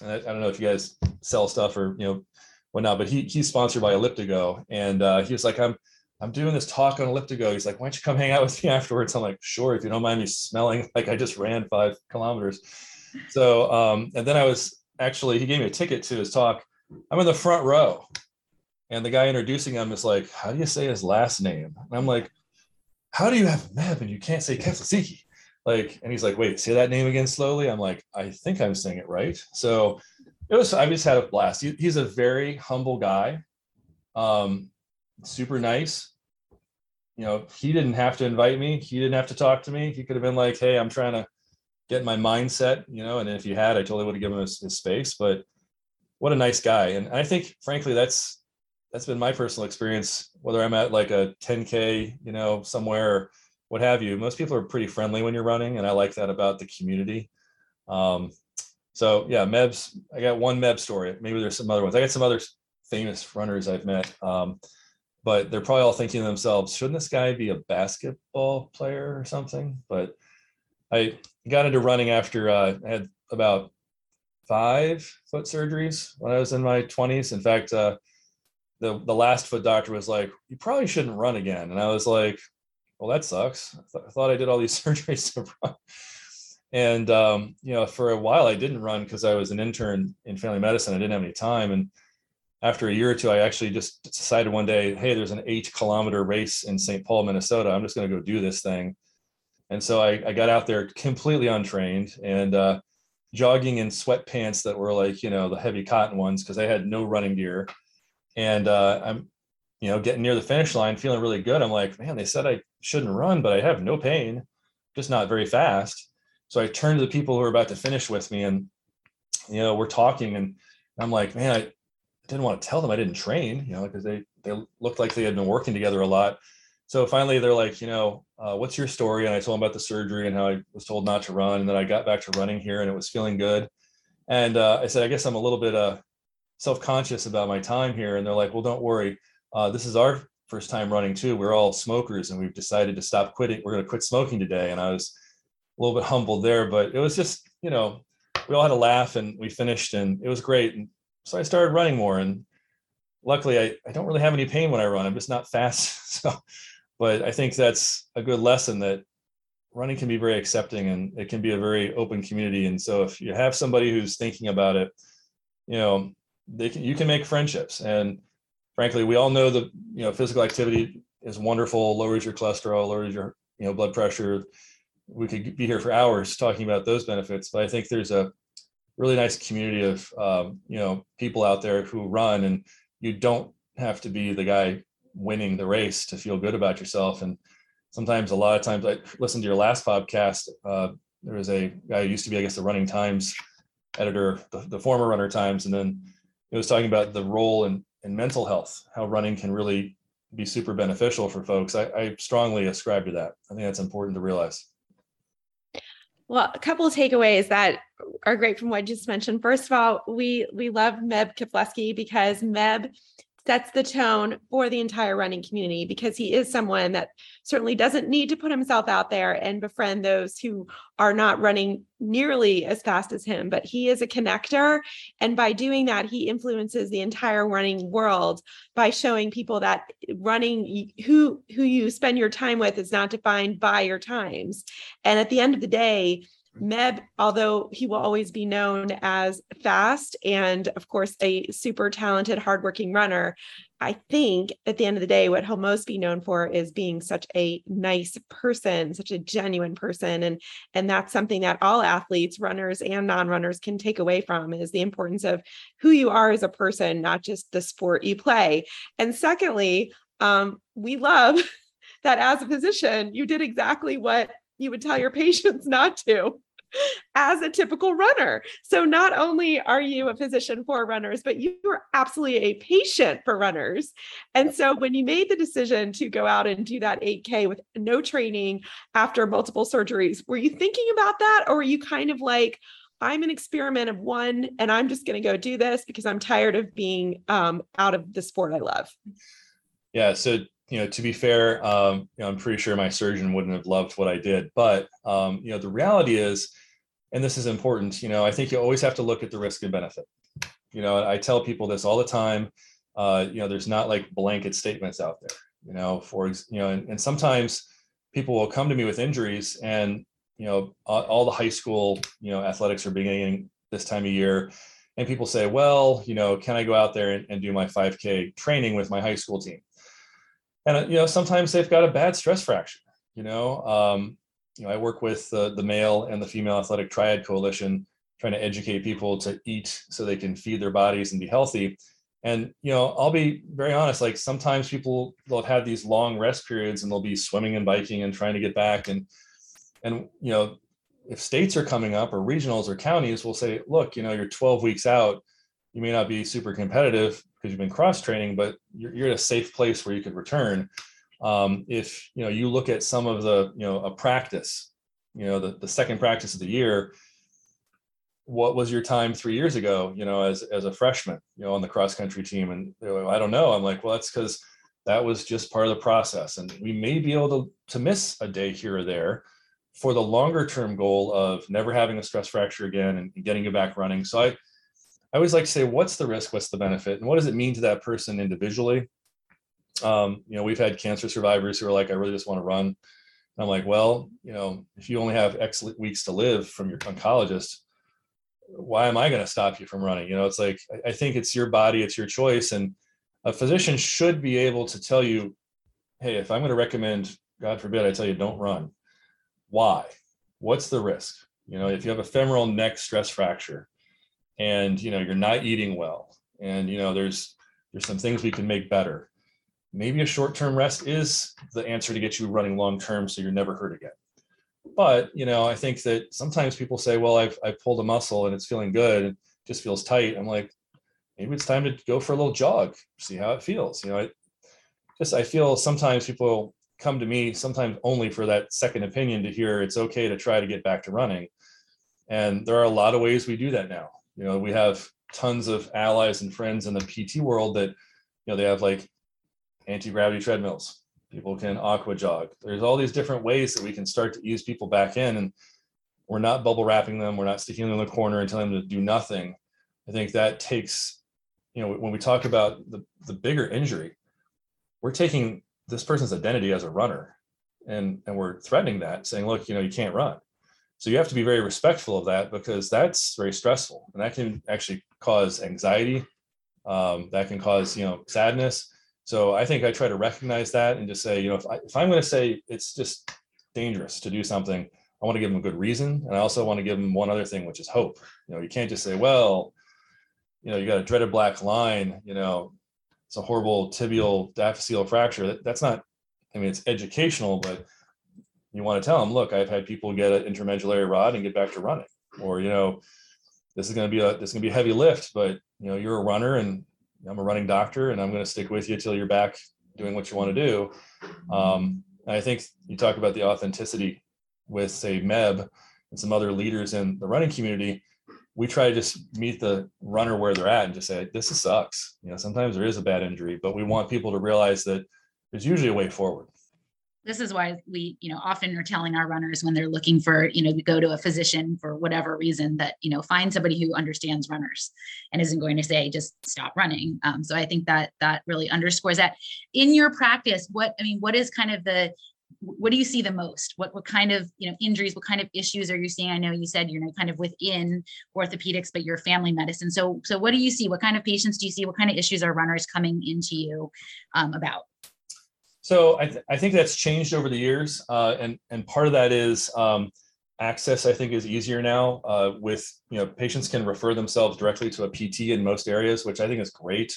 don't know if you guys sell stuff or, you know, whatnot, but he's sponsored by Elliptigo, and he was like, I'm I'm doing this talk on Elliptigo. He's like, why don't you come hang out with me afterwards? I'm like, sure, if you don't mind me smelling like I just ran 5 kilometers. So, and then I was actually, he gave me a ticket to his talk. I'm in the front row. And the guy introducing him is like, how do you say his last name? And I'm like, how do you have Meb and you can't say Kipleski? Like, and he's like, wait, say that name again slowly. I'm like, I think I'm saying it right. So it was, I just had a blast. He's a very humble guy. Super nice. You know, he didn't have to invite me. He didn't have to talk to me. He could have been like, hey, I'm trying to get my mindset, you know, and if he had, I totally would have given him his space, but what a nice guy. And I think, frankly, that's been my personal experience, whether I'm at like a 10K, you know, somewhere, or what have you. Most people are pretty friendly when you're running. And I like that about the community. So yeah, Meb's, I got one Meb story. Maybe there's some other ones. I got some other famous runners I've met, but they're probably all thinking to themselves, shouldn't this guy be a basketball player or something? But I got into running after I had about 5 foot surgeries when I was in my 20s. In fact, the last foot doctor was like, you probably shouldn't run again. And I was like, well, that sucks. I thought I did all these surgeries to run. And, you know, for a while I didn't run because I was an intern in family medicine. I didn't have any time. And after a year or two, I actually just decided one day, hey, there's an 8 kilometer race in St. Paul, Minnesota. I'm just going to go do this thing. And so I got out there completely untrained and jogging in sweatpants that were like, you know, the heavy cotton ones, because I had no running gear. And I'm, you know, getting near the finish line, feeling really good. I'm like, man, they said I shouldn't run, but I have no pain, just not very fast. So I turned to the people who were about to finish with me and, you know, we're talking and I'm like, man, I didn't want to tell them I didn't train, you know, because they looked like they had been working together a lot. So finally they're like, you know, what's your story? And I told them about the surgery and how I was told not to run. And then I got back to running here and it was feeling good. And I said, I guess I'm a little bit self-conscious about my time here. And they're like, well, don't worry. This is our first time running too. We're all smokers and we've decided to stop quitting. We're going to quit smoking today. And I was a little bit humbled there, but it was just, you know, we all had a laugh and we finished and it was great. And so I started running more and luckily I don't really have any pain when I run. I'm just not fast. So, but I think that's a good lesson that running can be very accepting and it can be a very open community. And so if you have somebody who's thinking about it, you know, you can make friendships. And frankly, we all know that, you know, physical activity is wonderful, lowers your cholesterol, lowers your, you know, blood pressure. We could be here for hours talking about those benefits, but I think there's a really nice community of, you know, people out there who run and you don't have to be the guy winning the race to feel good about yourself. And sometimes, a lot of times I listened to your last podcast. There was a guy who used to be, I guess, the Running Times editor, the former Runner Times. And then it was talking about the role in mental health, how running can really be super beneficial for folks. I strongly ascribe to that. I think that's important to realize. Well, a couple of takeaways that are great from what you just mentioned. First of all, we love Meb Kipleski because Meb sets the tone for the entire running community because he is someone that certainly doesn't need to put himself out there and befriend those who are not running nearly as fast as him, but he is a connector. And by doing that, he influences the entire running world by showing people that running, who you spend your time with is not defined by your times. And at the end of the day, Meb, although he will always be known as fast and, of course, a super talented, hardworking runner, I think at the end of the day, what he'll most be known for is being such a nice person, such a genuine person. And that's something that all athletes, runners and non-runners, can take away from is the importance of who you are as a person, not just the sport you play. And secondly, we love that as a physician, you did exactly what you would tell your patients not to as a typical runner. So not only are you a physician for runners, but you are absolutely a patient for runners. And so when you made the decision to go out and do that 8K with no training after multiple surgeries, were you thinking about that? Or were you kind of like, I'm an experiment of one, and I'm just going to go do this because I'm tired of being out of the sport I love? Yeah. So, you know, to be fair, you know, I'm pretty sure my surgeon wouldn't have loved what I did, but, you know, the reality is, and this is important, you know, I think you always have to look at the risk and benefit. You know, I tell people this all the time, you know, there's not like blanket statements out there. you know, and sometimes people will come to me with injuries, and, you know, all the high school, you know, athletics are beginning this time of year. And people say, well, you know, can I go out there and do my 5K training with my high school team? And, you know, sometimes they've got a bad stress fracture. You know, I work with the male and the female athletic triad coalition, trying to educate people to eat so they can feed their bodies and be healthy. And, you know, I'll be very honest, like sometimes people, they'll have these long rest periods and they'll be swimming and biking and trying to get back. And, you know, if states are coming up or regionals or counties will say, look, you know, you're 12 weeks out, you may not be super competitive because you've been cross training, but you're at a safe place where you could return. If, you know, you look at some of the, you know, a practice, you know, the second practice of the year, what was your time 3 years ago, you know, as a freshman, you know, on the cross country team? And they're like, well, I don't know. I'm like, well, that's because that was just part of the process. And we may be able to miss a day here or there for the longer term goal of never having a stress fracture again and getting you back running. So I always like to say, what's the risk? What's the benefit? And what does it mean to that person individually? You know, we've had cancer survivors who are like, I really just want to run. And I'm like, well, you know, if you only have X weeks to live from your oncologist, why am I going to stop you from running? You know, it's like, I think it's your body, it's your choice. And a physician should be able to tell you, hey, if I'm going to recommend, God forbid, I tell you, don't run. Why? What's the risk? You know, if you have a femoral neck stress fracture and, you know, you're not eating well, and, you know, there's some things we can make better. Maybe a short-term rest is the answer to get you running long-term so you're never hurt again. But, you know, I think that sometimes people say, well, I've pulled a muscle and it's feeling good. It just feels tight. I'm like, maybe it's time to go for a little jog, see how it feels. You know, I feel sometimes people come to me sometimes only for that second opinion to hear it's okay to try to get back to running. And there are a lot of ways we do that now. You know, we have tons of allies and friends in the PT world that, you know, they have like anti-gravity treadmills. People can aqua jog. There's all these different ways that we can start to ease people back in, and we're not bubble wrapping them. We're not sticking them in the corner and telling them to do nothing. I think that takes, you know, when we talk about the bigger injury, we're taking this person's identity as a runner and we're threatening that, saying, look, you know, you can't run. So you have to be very respectful of that, because that's very stressful and that can actually cause anxiety. That can cause, you know, sadness. So I think I try to recognize that and just say, you know, if I'm going to say it's just dangerous to do something, I want to give them a good reason. And I also want to give them one other thing, which is hope. You know, you can't just say, well, you know, you got a dreaded black line, you know, it's a horrible tibial diaphyseal fracture. That's not, I mean, it's educational, but you want to tell them, look, I've had people get an intermedullary rod and get back to running. Or, you know, this is going to be a heavy lift, but, you know, you're a runner and I'm a running doctor, and I'm going to stick with you till you're back doing what you want to do. And I think you talk about the authenticity with, say, Meb and some other leaders in the running community. We try to just meet the runner where they're at and just say, this sucks. You know, sometimes there is a bad injury, but we want people to realize that there's usually a way forward. This is why we, you know, often are telling our runners when they're looking for, you know, we go to a physician for whatever reason that, you know, find somebody who understands runners and isn't going to say, just stop running. So I think that really underscores that. In your practice, what is kind of what do you see the most? What kind of, you know, injuries, what kind of issues are you seeing? I know you said you're kind of within orthopedics, but you're family medicine. So what do you see? What kind of patients do you see? What kind of issues are runners coming into you about? So I think that's changed over the years. And part of that is access, I think, is easier now with, you know, patients can refer themselves directly to a PT in most areas, which I think is great.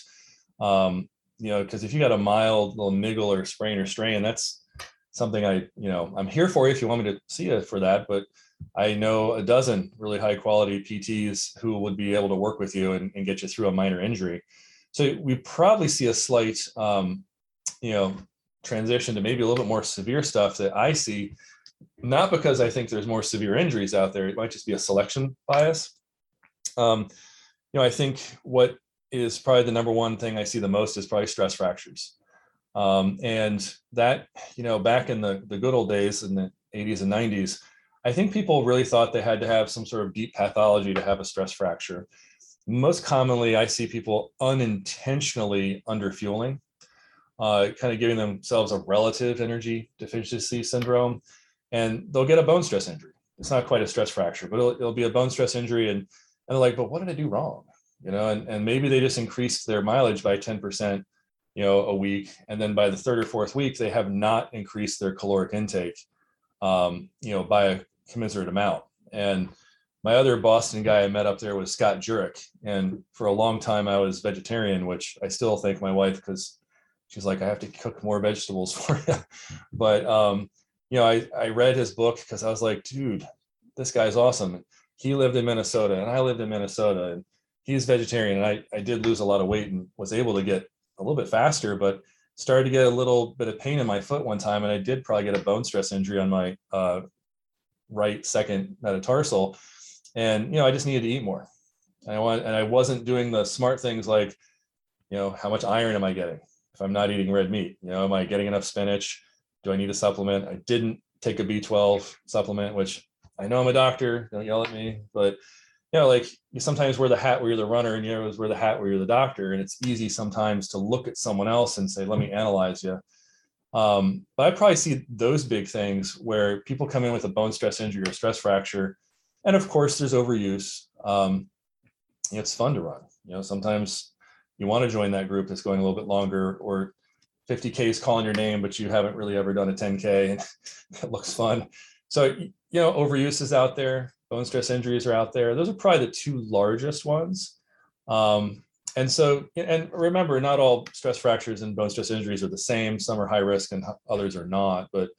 You know, because if you got a mild little niggle or sprain or strain, that's something I'm here for you if you want me to see you for that. But I know a dozen really high quality PTs who would be able to work with you and get you through a minor injury. So we probably see a slight, you know, transition to maybe a little bit more severe stuff that I see, not because I think there's more severe injuries out there. It might just be a selection bias. You know, I think what is probably the number one thing I see the most is probably stress fractures. And that, you know, back in the good old days in the 80s and 90s, I think people really thought they had to have some sort of deep pathology to have a stress fracture. Most commonly, I see people unintentionally underfueling. kind of giving themselves a relative energy deficiency syndrome, and they'll get a bone stress injury. It's not quite a stress fracture, but it'll be a bone stress injury. And they're like, but what did I do wrong? You know, and maybe they just increased their mileage by 10%, you know, a week. And then by the third or fourth week, they have not increased their caloric intake, you know, by a commensurate amount. And my other Boston guy I met up there was Scott Jurek. And for a long time, I was vegetarian, which I still thank my wife, because she's like, I have to cook more vegetables for you. But, you know, I read his book because I was like, dude, this guy's awesome. He lived in Minnesota and I lived in Minnesota, and he's vegetarian. And I did lose a lot of weight and was able to get a little bit faster, but started to get a little bit of pain in my foot one time. And I did probably get a bone stress injury on my right second metatarsal. And, you know, I just needed to eat more. And I wasn't doing the smart things like, you know, how much iron am I getting if I'm not eating red meat? You know, am I getting enough spinach? Do I need a supplement? I didn't take a B12 supplement, which I know I'm a doctor, don't yell at me, but you know, like you sometimes wear the hat where you're the runner and you always wear the hat where you're the doctor. And it's easy sometimes to look at someone else and say, let me analyze you. But I probably see those big things where people come in with a bone stress injury or stress fracture. And of course there's overuse. It's fun to run. You know, sometimes you want to join that group that's going a little bit longer, or 50K is calling your name, but you haven't really ever done a 10K and that looks fun. So, you know, overuse is out there. Bone stress injuries are out there. Those are probably the two largest ones. And remember, not all stress fractures and bone stress injuries are the same. Some are high risk and others are not, but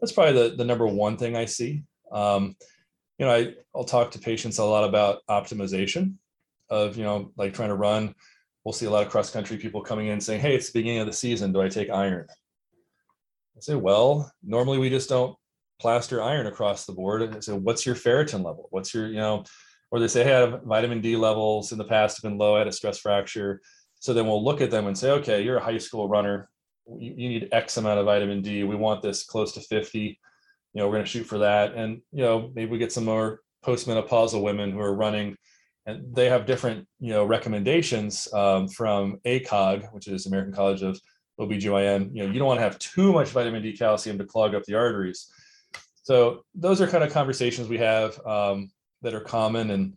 that's probably the number one thing I see. You know, I'll talk to patients a lot about optimization of, you know, like trying to run. We'll see a lot of cross-country people coming in saying, hey, it's the beginning of the season. Do I take iron? I say, well, normally we just don't plaster iron across the board. And I say, what's your ferritin level? What's your, you know, or they say, hey, I have vitamin D levels in the past have been low. I had a stress fracture. So then we'll look at them and say, okay, you're a high school runner. You need X amount of vitamin D. We want this close to 50. You know, we're going to shoot for that. And, you know, maybe we get some more postmenopausal women who are running, and they have different, you know, recommendations from ACOG, which is American College of OBGYN. You know, you don't want to have too much vitamin D calcium to clog up the arteries. So those are kind of conversations we have that are common, and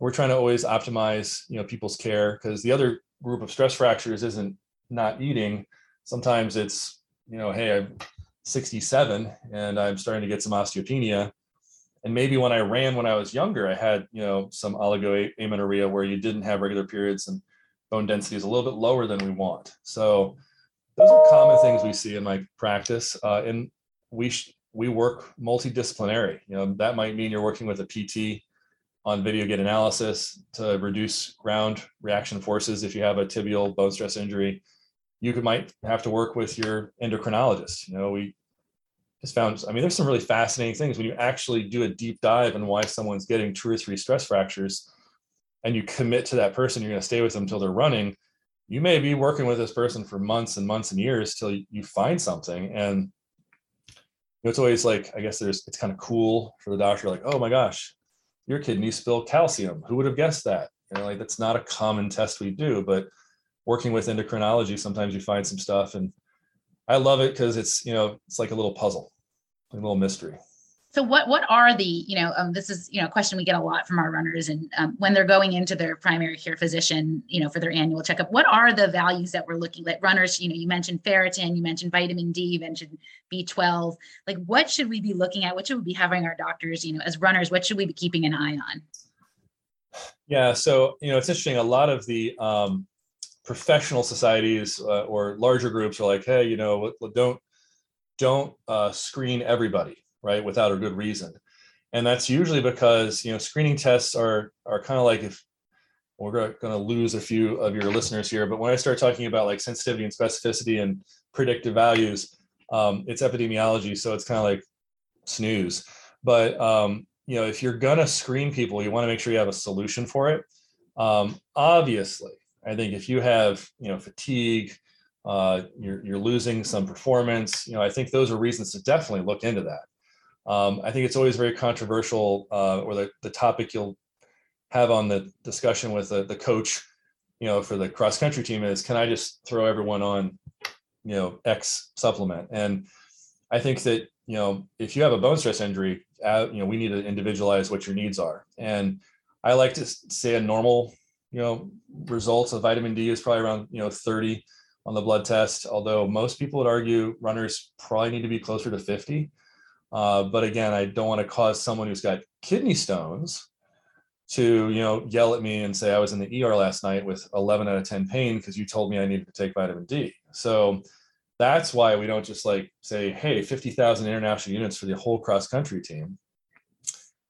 we're trying to always optimize, you know, people's care, because the other group of stress fractures isn't not eating. Sometimes it's, you know, hey, I'm 67 and I'm starting to get some osteopenia. And maybe when I ran when I was younger, I had, you know, some oligoamenorrhea where you didn't have regular periods and bone density is a little bit lower than we want. So those are common things we see in my practice. And we work multidisciplinary. You know, that might mean you're working with a PT on video gait analysis to reduce ground reaction forces if you have a tibial bone stress injury. You might have to work with your endocrinologist. You know, we just found, I mean, there's some really fascinating things when you actually do a deep dive on why someone's getting 2 or 3 stress fractures, and you commit to that person, you're going to stay with them until they're running. You may be working with this person for months and months and years till you find something. And it's always like, I guess it's kind of cool for the doctor, like, oh my gosh, your kidney spilled calcium. Who would have guessed that? You know, like that's not a common test we do, but working with endocrinology, sometimes you find some stuff, and I love it because it's, you know, it's like a little puzzle, a little mystery. So what are the, you know, this is, you know, a question we get a lot from our runners, and when they're going into their primary care physician, you know, for their annual checkup, what are the values that we're looking at? Runners, you know, you mentioned ferritin, you mentioned vitamin D, you mentioned B12, like what should we be looking at? What should we be having our doctors, you know, as runners, what should we be keeping an eye on? Yeah. So, you know, it's interesting. A lot of the, professional societies or larger groups are like, hey, you know, don't screen everybody, right, without a good reason. And that's usually because, you know, screening tests are kind of like, if we're going to lose a few of your listeners here, but when I start talking about like sensitivity and specificity and predictive values, it's epidemiology, so it's kind of like snooze. But you know, if you're going to screen people, you want to make sure you have a solution for it. Obviously, I think if you have, you know, fatigue, you're losing some performance, you know, I think those are reasons to definitely look into that. I think it's always very controversial, or the topic you'll have on the discussion with the coach, you know, for the cross country team is, can I just throw everyone on you know, X supplement. And I think that, you know, if you have a bone stress injury, you know, we need to individualize what your needs are. And I like to say a normal, you know, results of vitamin D is probably around, you know, 30 on the blood test. Although most people would argue runners probably need to be closer to 50. But again, I don't want to cause someone who's got kidney stones to, you know, yell at me and say, I was in the ER last night with 11 out of 10 pain because you told me I needed to take vitamin D. So that's why we don't just like say, hey, 50,000 international units for the whole cross country team.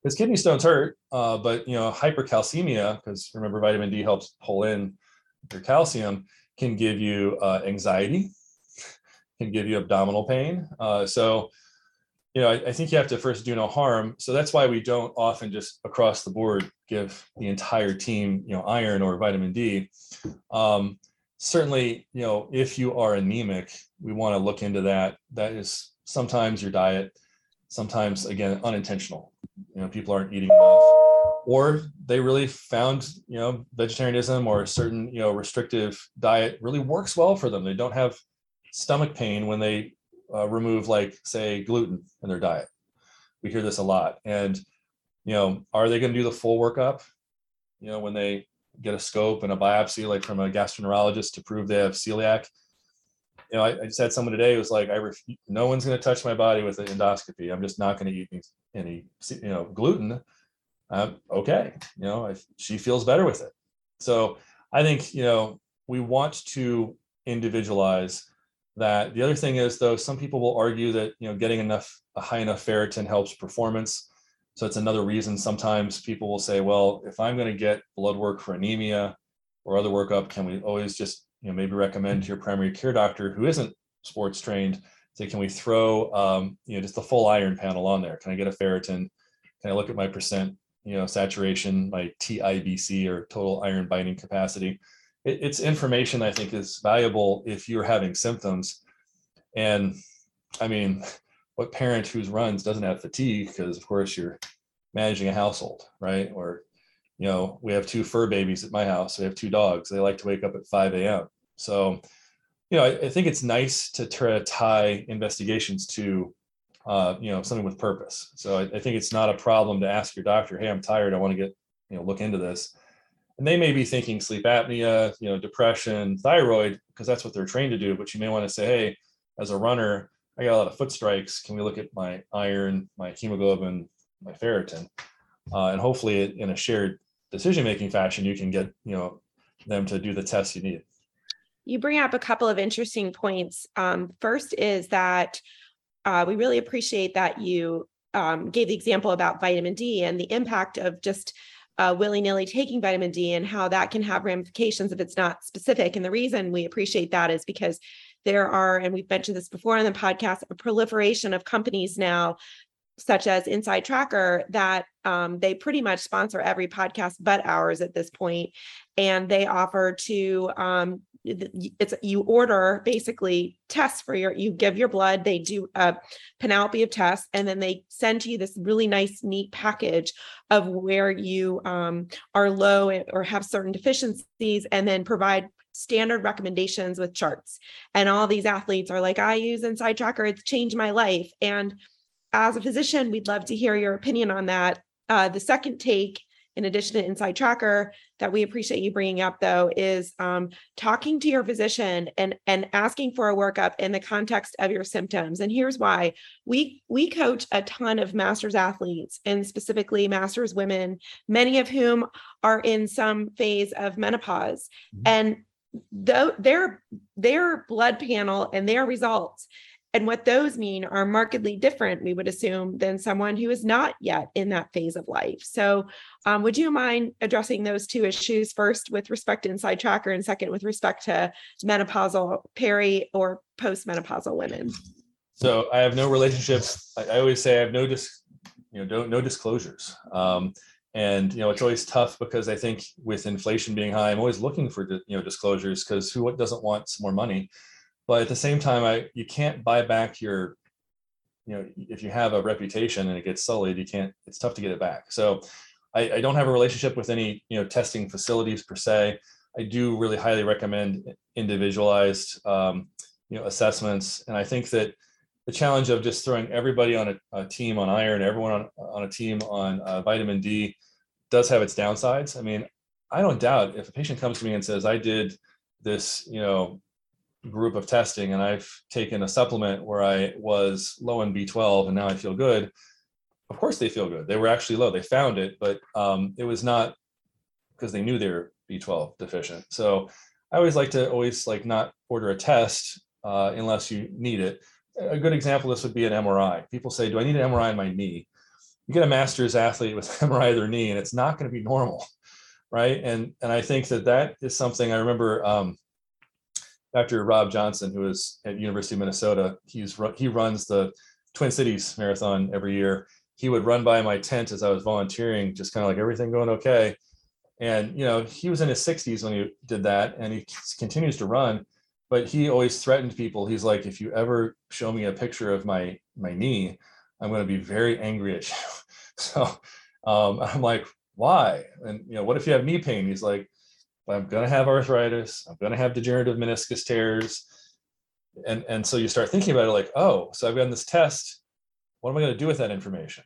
Because kidney stones hurt, but, you know, hypercalcemia, because remember vitamin D helps pull in your calcium, can give you anxiety, can give you abdominal pain. So, you know, I think you have to first do no harm. So that's why we don't often just across the board give the entire team, you know, iron or vitamin D. Certainly, you know, if you are anemic, we want to look into that. That is sometimes your diet, sometimes, again, unintentional. You know, people aren't eating enough, or they really found, you know, vegetarianism or a certain, you know, restrictive diet really works well for them. They don't have stomach pain when they remove, like, say, gluten in their diet. We hear this a lot. And, you know, are they going to do the full workup? You know, when they get a scope and a biopsy, like from a gastroenterologist, to prove they have celiac. You know, I just had someone today who was like, no one's going to touch my body with an endoscopy. I'm just not going to eat any, you know, gluten. Okay. You know, she feels better with it. So I think, you know, we want to individualize that. The other thing is, though, some people will argue that, you know, getting a high enough ferritin helps performance. So it's another reason sometimes people will say, well, if I'm going to get blood work for anemia or other workup, can we always just, you know, maybe recommend to your primary care doctor who isn't sports trained, say, can we throw, you know, just the full iron panel on there? Can I get a ferritin? Can I look at my percent, you know, saturation, my TIBC, or total iron binding capacity? It's information I think is valuable if you're having symptoms. And I mean, what parent who runs doesn't have fatigue? Because of course you're managing a household, right? Or, you know, we have two fur babies at my house. We have two dogs. They like to wake up at 5 a.m. So, you know, I think it's nice to try to tie investigations to, you know, something with purpose. So I think it's not a problem to ask your doctor, hey, I'm tired. I want to get, you know, look into this. And they may be thinking sleep apnea, you know, depression, thyroid, because that's what they're trained to do. But you may want to say, hey, as a runner, I got a lot of foot strikes. Can we look at my iron, my hemoglobin, my ferritin? And hopefully in a shared decision-making fashion, you can get, you know, them to do the tests you need. You bring up a couple of interesting points. First is that we really appreciate that you gave the example about vitamin D and the impact of just willy-nilly taking vitamin D and how that can have ramifications if it's not specific. And the reason we appreciate that is because there are, and we've mentioned this before on the podcast, a proliferation of companies now, such as Inside Tracker, that they pretty much sponsor every podcast but ours at this point. And they offer to, you order basically tests for you give your blood, they do a panoply of tests, and then they send to you this really nice, neat package of where you are low or have certain deficiencies, and then provide standard recommendations with charts. And all these athletes are like, I use Inside Tracker, it's changed my life. And as a physician, we'd love to hear your opinion on that. The second take, in addition to Inside Tracker, that we appreciate you bringing up, though, is talking to your physician and asking for a workup in the context of your symptoms. And here's why. We coach a ton of masters athletes, and specifically masters women, many of whom are in some phase of menopause. Mm-hmm. And their blood panel and their results and what those mean are markedly different, we would assume, than someone who is not yet in that phase of life. So would you mind addressing those two issues, first with respect to Inside Tracker and second with respect to menopausal, peri or postmenopausal women? So I have no relationships. I always say I have no disclosures. And, you know, it's always tough because I think with inflation being high, I'm always looking for, you know, disclosures, because who doesn't want some more money? But at the same time, you can't buy back your, you know, if you have a reputation and it gets sullied, it's tough to get it back. So I don't have a relationship with any, you know, testing facilities per se. I do really highly recommend individualized, assessments. And I think that the challenge of just throwing everybody on a team on iron, everyone on a team on vitamin D does have its downsides. I mean, I don't doubt if a patient comes to me and says, I did this, group of testing and I've taken a supplement where I was low in B12 and now I feel good. Of course they feel good. They were actually low. They found it, but it was not because they knew they were B12 deficient. So I always like to not order a test unless you need it. A good example of this would be an MRI. People say, do I need an MRI in my knee? You get a master's athlete with MRI of their knee and it's not going to be normal, right? And I think that is something I remember Dr. Rob Johnson, who is at University of Minnesota, he runs the Twin Cities Marathon every year. He would run by my tent as I was volunteering, just kind of like everything going okay. And, he was in his 60s when he did that and he continues to run, but he always threatened people. He's like, if you ever show me a picture of my knee, I'm going to be very angry at you. So I'm like, why? And, what if you have knee pain? He's like, I'm going to have arthritis. I'm going to have degenerative meniscus tears. And so you start thinking about it like, oh, so I've gotten this test. What am I going to do with that information?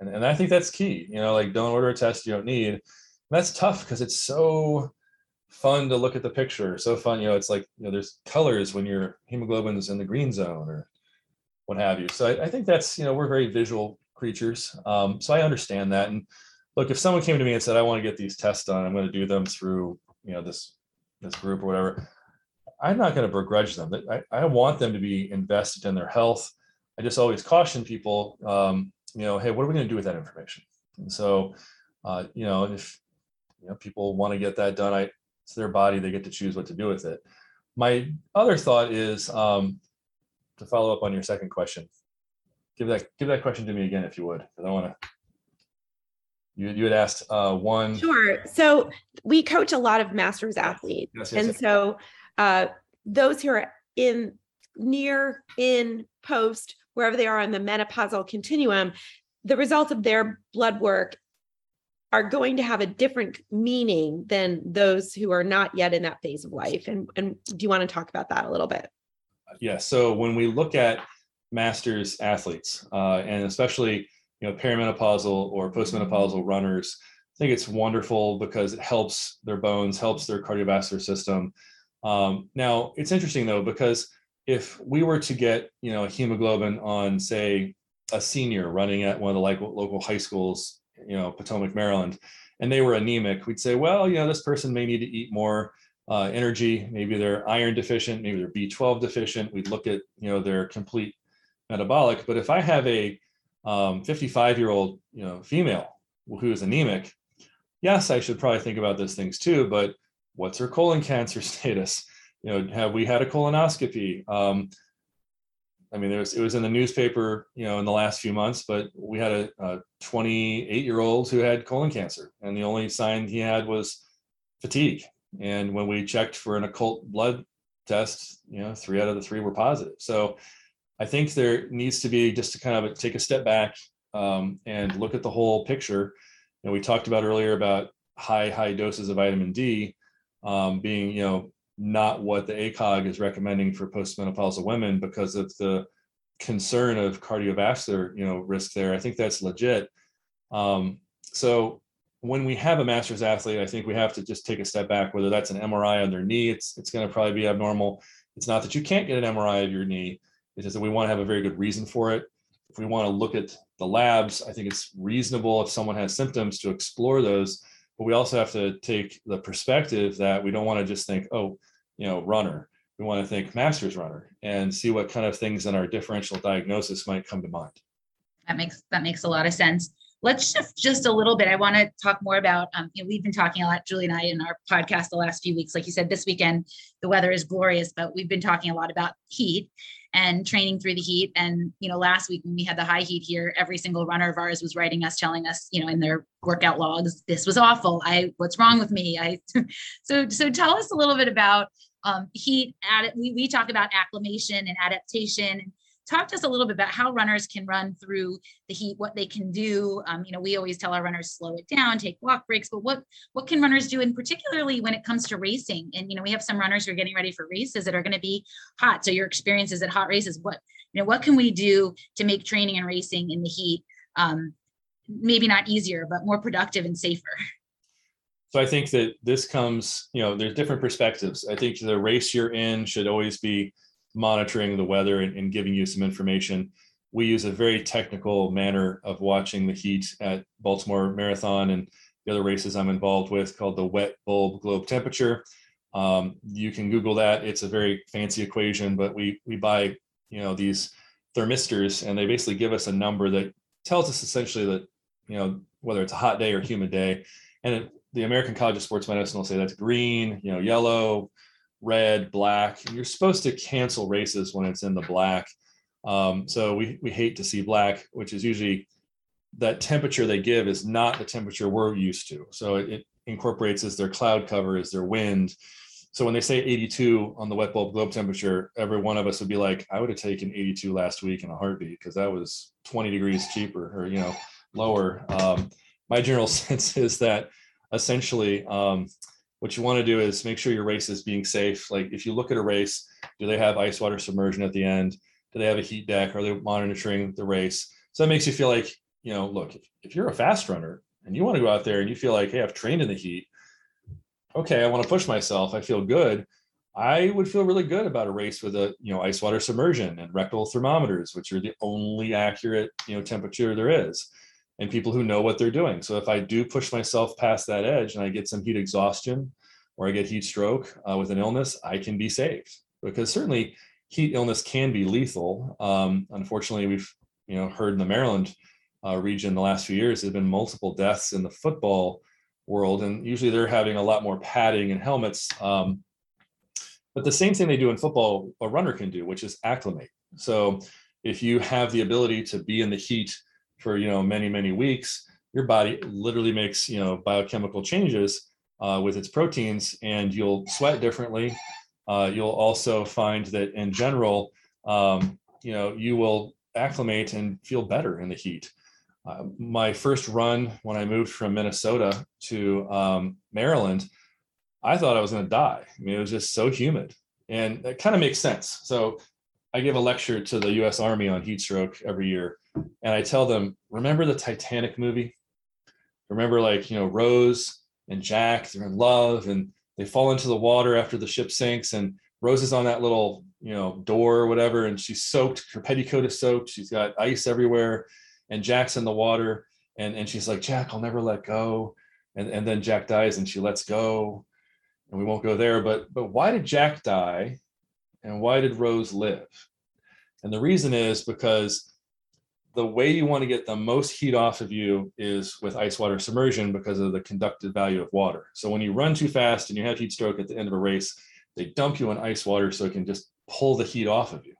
And I think that's key, don't order a test you don't need. And that's tough because it's so fun to look at the picture. So fun, it's like, there's colors when your hemoglobin is in the green zone or what have you. So I think that's, we're very visual creatures. So I understand that. And look, if someone came to me and said, I want to get these tests done, I'm going to do them through, this group or whatever, I'm not going to begrudge them. I want them to be invested in their health. I just always caution people, hey, what are we going to do with that information? And so, if people want to get that done, it's their body, they get to choose what to do with it. My other thought is to follow up on your second question. Give that question to me again, if you would, because I want to. You had asked one. Sure. So we coach a lot of masters athletes. Yes. So those who are post, wherever they are on the menopausal continuum, the results of their blood work are going to have a different meaning than those who are not yet in that phase of life. And do you want to talk about that a little bit? Yeah. So when we look at masters athletes, and especially perimenopausal or postmenopausal runners, I think it's wonderful because it helps their bones, helps their cardiovascular system. Now it's interesting though, because if we were to get, a hemoglobin on say a senior running at one of the local high schools, Potomac, Maryland, and they were anemic, we'd say, well, this person may need to eat more energy. Maybe they're iron deficient, maybe they're B12 deficient. We'd look at, their complete metabolic. But if I have a 55-year-old, female who is anemic, yes, I should probably think about those things too, but what's her colon cancer status? Have we had a colonoscopy? It was in the newspaper, in the last few months, but we had a 28-year-old who had colon cancer and the only sign he had was fatigue. And when we checked for an occult blood test, 3 out of 3 were positive. So I think there needs to be just to kind of take a step back and look at the whole picture. We talked about earlier about high doses of vitamin D being, not what the ACOG is recommending for postmenopausal women because of the concern of cardiovascular, risk there. I think that's legit. So when we have a master's athlete, I think we have to just take a step back, whether that's an MRI on their knee, it's going to probably be abnormal. It's not that you can't get an MRI of your knee. It's just that we want to have a very good reason for it. If we want to look at the labs, I think it's reasonable if someone has symptoms to explore those, but we also have to take the perspective that we don't want to just think, oh, runner. We want to think master's runner and see what kind of things in our differential diagnosis might come to mind. That makes a lot of sense. Let's shift just a little bit. I want to talk more about, we've been talking a lot, Julie and I, in our podcast the last few weeks. Like you said, this weekend, the weather is glorious, but we've been talking a lot about heat and training through the heat. And, last week when we had the high heat here, every single runner of ours was writing us, telling us, in their workout logs, this was awful. What's wrong with me? So tell us a little bit about heat. We talk about acclimation and adaptation. Talk to us a little bit about how runners can run through the heat, what they can do. We always tell our runners, slow it down, take walk breaks, but what can runners do, and particularly when it comes to racing? And, we have some runners who are getting ready for races that are going to be hot. So your experiences at hot races, what can we do to make training and racing in the heat, maybe not easier, but more productive and safer? So I think that this comes, there's different perspectives. I think the race you're in should always be monitoring the weather and giving you some information. We use a very technical manner of watching the heat at Baltimore Marathon and the other races I'm involved with, called the wet bulb globe temperature. You can Google that. It's a very fancy equation, but we buy these thermistors, and they basically give us a number that tells us essentially that whether it's a hot day or humid day. And the American College of Sports Medicine will say that's green, yellow, red, black, and you're supposed to cancel races when it's in the black. So we hate to see black, which is usually that temperature they give is not the temperature we're used to. So it incorporates as their cloud cover, as their wind. So when they say 82 on the wet bulb globe temperature, every one of us would be like, I would have taken 82 last week in a heartbeat, because that was 20 degrees cheaper or, lower. My general sense is that essentially, what you want to do is make sure your race is being safe. Like if you look at a race, do they have ice water submersion at the end? Do they have a heat deck? Are they monitoring the race? So that makes you feel like, look, if you're a fast runner and you want to go out there and you feel like, hey, I've trained in the heat. Okay, I want to push myself. I feel good. I would feel really good about a race with a, ice water submersion and rectal thermometers, which are the only accurate, temperature there is, and people who know what they're doing. So if I do push myself past that edge and I get some heat exhaustion or I get heat stroke with an illness, I can be saved, because certainly heat illness can be lethal. Unfortunately, we've heard in the Maryland region the last few years, there've been multiple deaths in the football world, and usually they're having a lot more padding and helmets. But the same thing they do in football, a runner can do, which is acclimate. So if you have the ability to be in the heat for many, many weeks, your body literally makes biochemical changes with its proteins, and you'll sweat differently. You'll also find that in general, you will acclimate and feel better in the heat. My first run when I moved from Minnesota to Maryland, I thought I was going to die. I mean, it was just so humid, and it kind of makes sense. So I give a lecture to the U.S. Army on heat stroke every year, and I tell them, remember the Titanic movie? Remember Rose and Jack, they're in love and they fall into the water after the ship sinks, and Rose is on that little, door or whatever, and she's soaked, her petticoat is soaked, she's got ice everywhere, and Jack's in the water, and she's like, Jack, I'll never let go. And then Jack dies and she lets go, and we won't go there, but why did Jack die and why did Rose live? And the reason is because the way you want to get the most heat off of you is with ice water submersion, because of the conductive value of water. So when you run too fast and you have heat stroke at the end of a race, they dump you in ice water so it can just pull the heat off of you.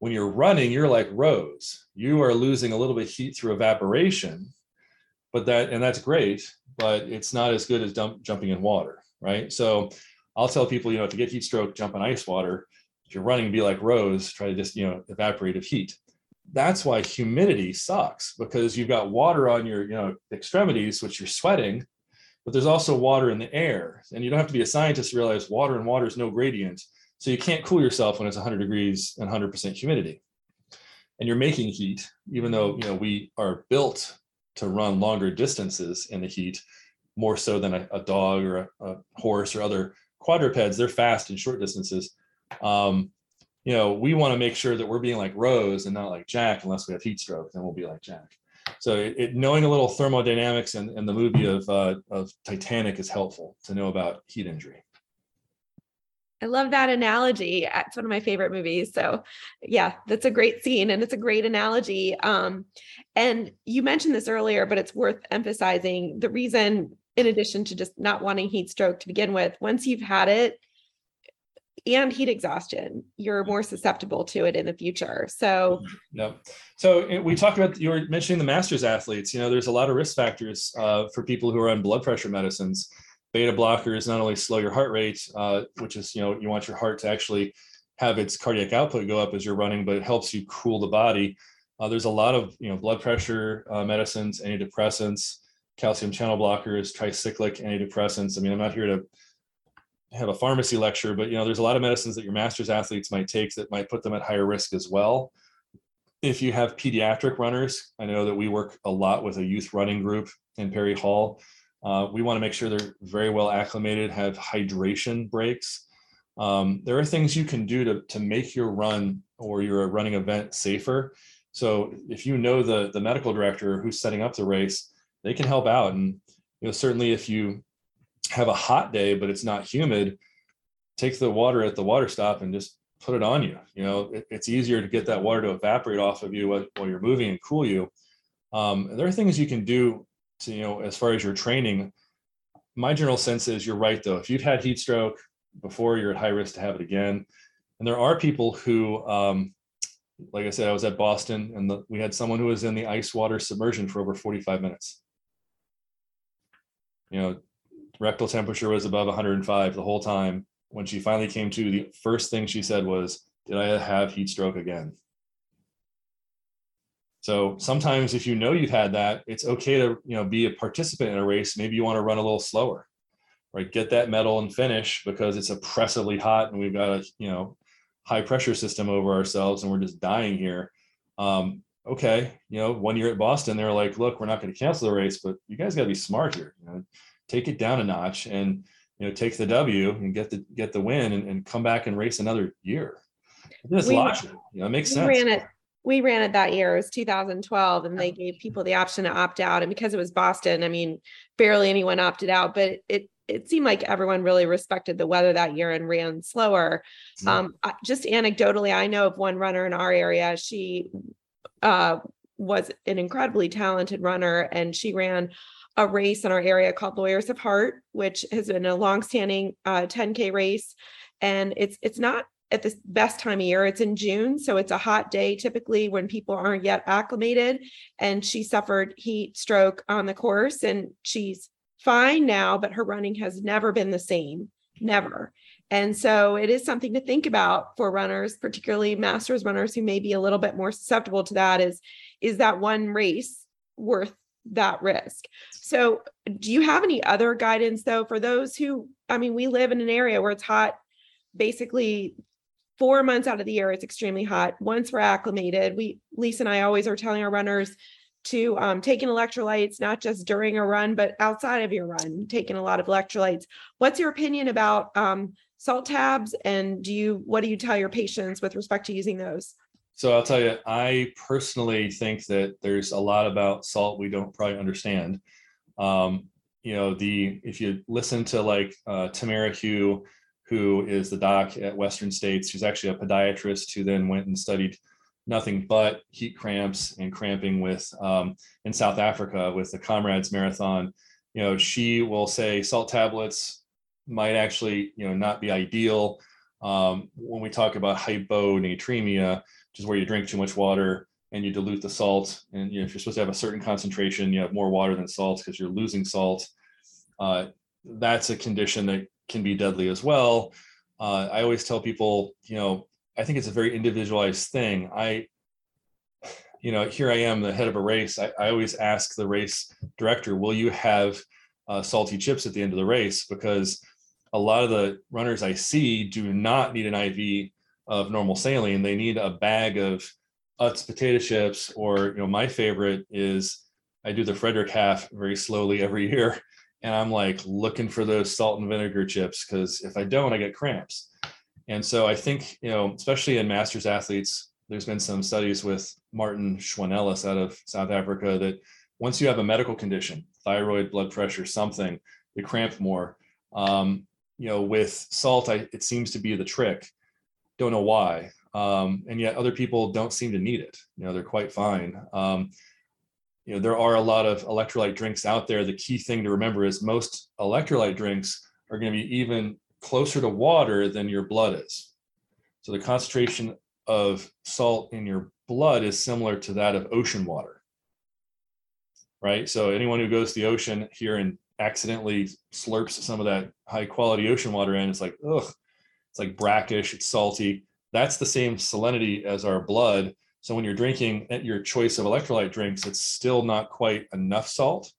When you're running, you're like Rose. You are losing a little bit of heat through evaporation, and that's great, but it's not as good as jumping in water, right? So I'll tell people, to get heat stroke, jump in ice water. If you're running, be like Rose, try to just, evaporate of heat. That's why humidity sucks, because you've got water on your extremities, which you're sweating, but there's also water in the air, and you don't have to be a scientist to realize water and water is no gradient. So you can't cool yourself when it's 100 degrees and 100% humidity, and you're making heat, even though we are built to run longer distances in the heat, more so than a dog or a horse or other quadrupeds. They're fast in short distances. We want to make sure that we're being like Rose and not like Jack, unless we have heat stroke, then we'll be like Jack. So knowing a little thermodynamics and the movie of Titanic is helpful to know about heat injury. I love that analogy. It's one of my favorite movies. So yeah, that's a great scene and it's a great analogy. And you mentioned this earlier, but it's worth emphasizing the reason, in addition to just not wanting heat stroke to begin with, once you've had it, and heat exhaustion, you're more susceptible to it in the future. So, no. So we talked about, you were mentioning the masters athletes, there's a lot of risk factors for people who are on blood pressure medicines. Beta blockers not only slow your heart rate, which is, you want your heart to actually have its cardiac output go up as you're running, but it helps you cool the body. There's a lot of, blood pressure medicines, antidepressants, calcium channel blockers, tricyclic antidepressants. I mean, I'm not here to have a pharmacy lecture, but there's a lot of medicines that your masters athletes might take that might put them at higher risk as well. If you have pediatric runners, I know that we work a lot with a youth running group in Perry Hall. We want to make sure they're very well acclimated, have hydration breaks. There are things you can do to make your run or your running event safer. So if you know the medical director who's setting up the race, they can help out. And certainly if you have a hot day, but it's not humid, take the water at the water stop and just put it on you. It's easier to get that water to evaporate off of you while you're moving and cool you. And there are things you can do to, as far as your training. My general sense is you're right, though. If you've had heat stroke before, you're at high risk to have it again. And there are people who, like I said, I was at Boston and we had someone who was in the ice water submersion for over 45 minutes. Rectal temperature was above 105 the whole time. When she finally came to, the first thing she said was, "Did I have heat stroke again?" So sometimes if you've had that, it's okay to be a participant in a race. Maybe you want to run a little slower, right? Get that medal and finish, because it's oppressively hot and we've got a high pressure system over ourselves and we're just dying here. Okay, 1 year at Boston, they were like, "Look, we're not going to cancel the race, but you guys got to be smart here. Take it down a notch and take the W and get the win and come back and race another year." It's logical. It makes sense. We ran it that year. It was 2012, and they gave people the option to opt out. And because it was Boston, barely anyone opted out. But it seemed like everyone really respected the weather that year and ran slower. Yeah. Just anecdotally, I know of one runner in our area. She was an incredibly talented runner, and she ran a race in our area called Lawyers of Heart, which has been a longstanding 10K race. And it's not at the best time of year. It's in June. So it's a hot day typically when people aren't yet acclimated. And she suffered heat stroke on the course, and she's fine now, but her running has never been the same. Never. And so it is something to think about for runners, particularly masters runners who may be a little bit more susceptible to that. Is that one race worth that risk? So do you have any other guidance, though, for those who, we live in an area where it's hot, basically 4 months out of the year, it's extremely hot. Once we're acclimated, Lisa and I always are telling our runners to take in electrolytes, not just during a run, but outside of your run, taking a lot of electrolytes. What's your opinion about salt tabs? And what do you tell your patients with respect to using those? So I'll tell you, I personally think that there's a lot about salt we don't probably understand. If you listen to Tamara Hugh, who is the doc at Western States, she's actually a podiatrist who then went and studied nothing but heat cramps and cramping with in South Africa with the Comrades Marathon. She will say salt tablets might actually not be ideal. When we talk about hyponatremia, which is where you drink too much water and you dilute the salt. And if you're supposed to have a certain concentration, you have more water than salt because you're losing salt. That's a condition that can be deadly as well. I always tell people, I think it's a very individualized thing. Here I am, the head of a race. I always ask the race director, will you have salty chips at the end of the race? Because a lot of the runners I see do not need an IV of normal saline. They need a bag of Utz potato chips, or, my favorite is I do the Frederick half very slowly every year. And I'm looking for those salt and vinegar chips, because if I don't, I get cramps. And so I think, especially in masters athletes, there's been some studies with Martin Schwanelis out of South Africa that once you have a medical condition, thyroid, blood pressure, something, they cramp more. With salt, it seems to be the trick. Don't know why. And yet other people don't seem to need it. They're quite fine. There are a lot of electrolyte drinks out there. The key thing to remember is most electrolyte drinks are going to be even closer to water than your blood is. So the concentration of salt in your blood is similar to that of ocean water, right? So anyone who goes to the ocean here and accidentally slurps some of that high quality ocean water in, it's like brackish, it's salty. That's the same salinity as our blood. So when you're drinking at your choice of electrolyte drinks, it's still not quite enough salt.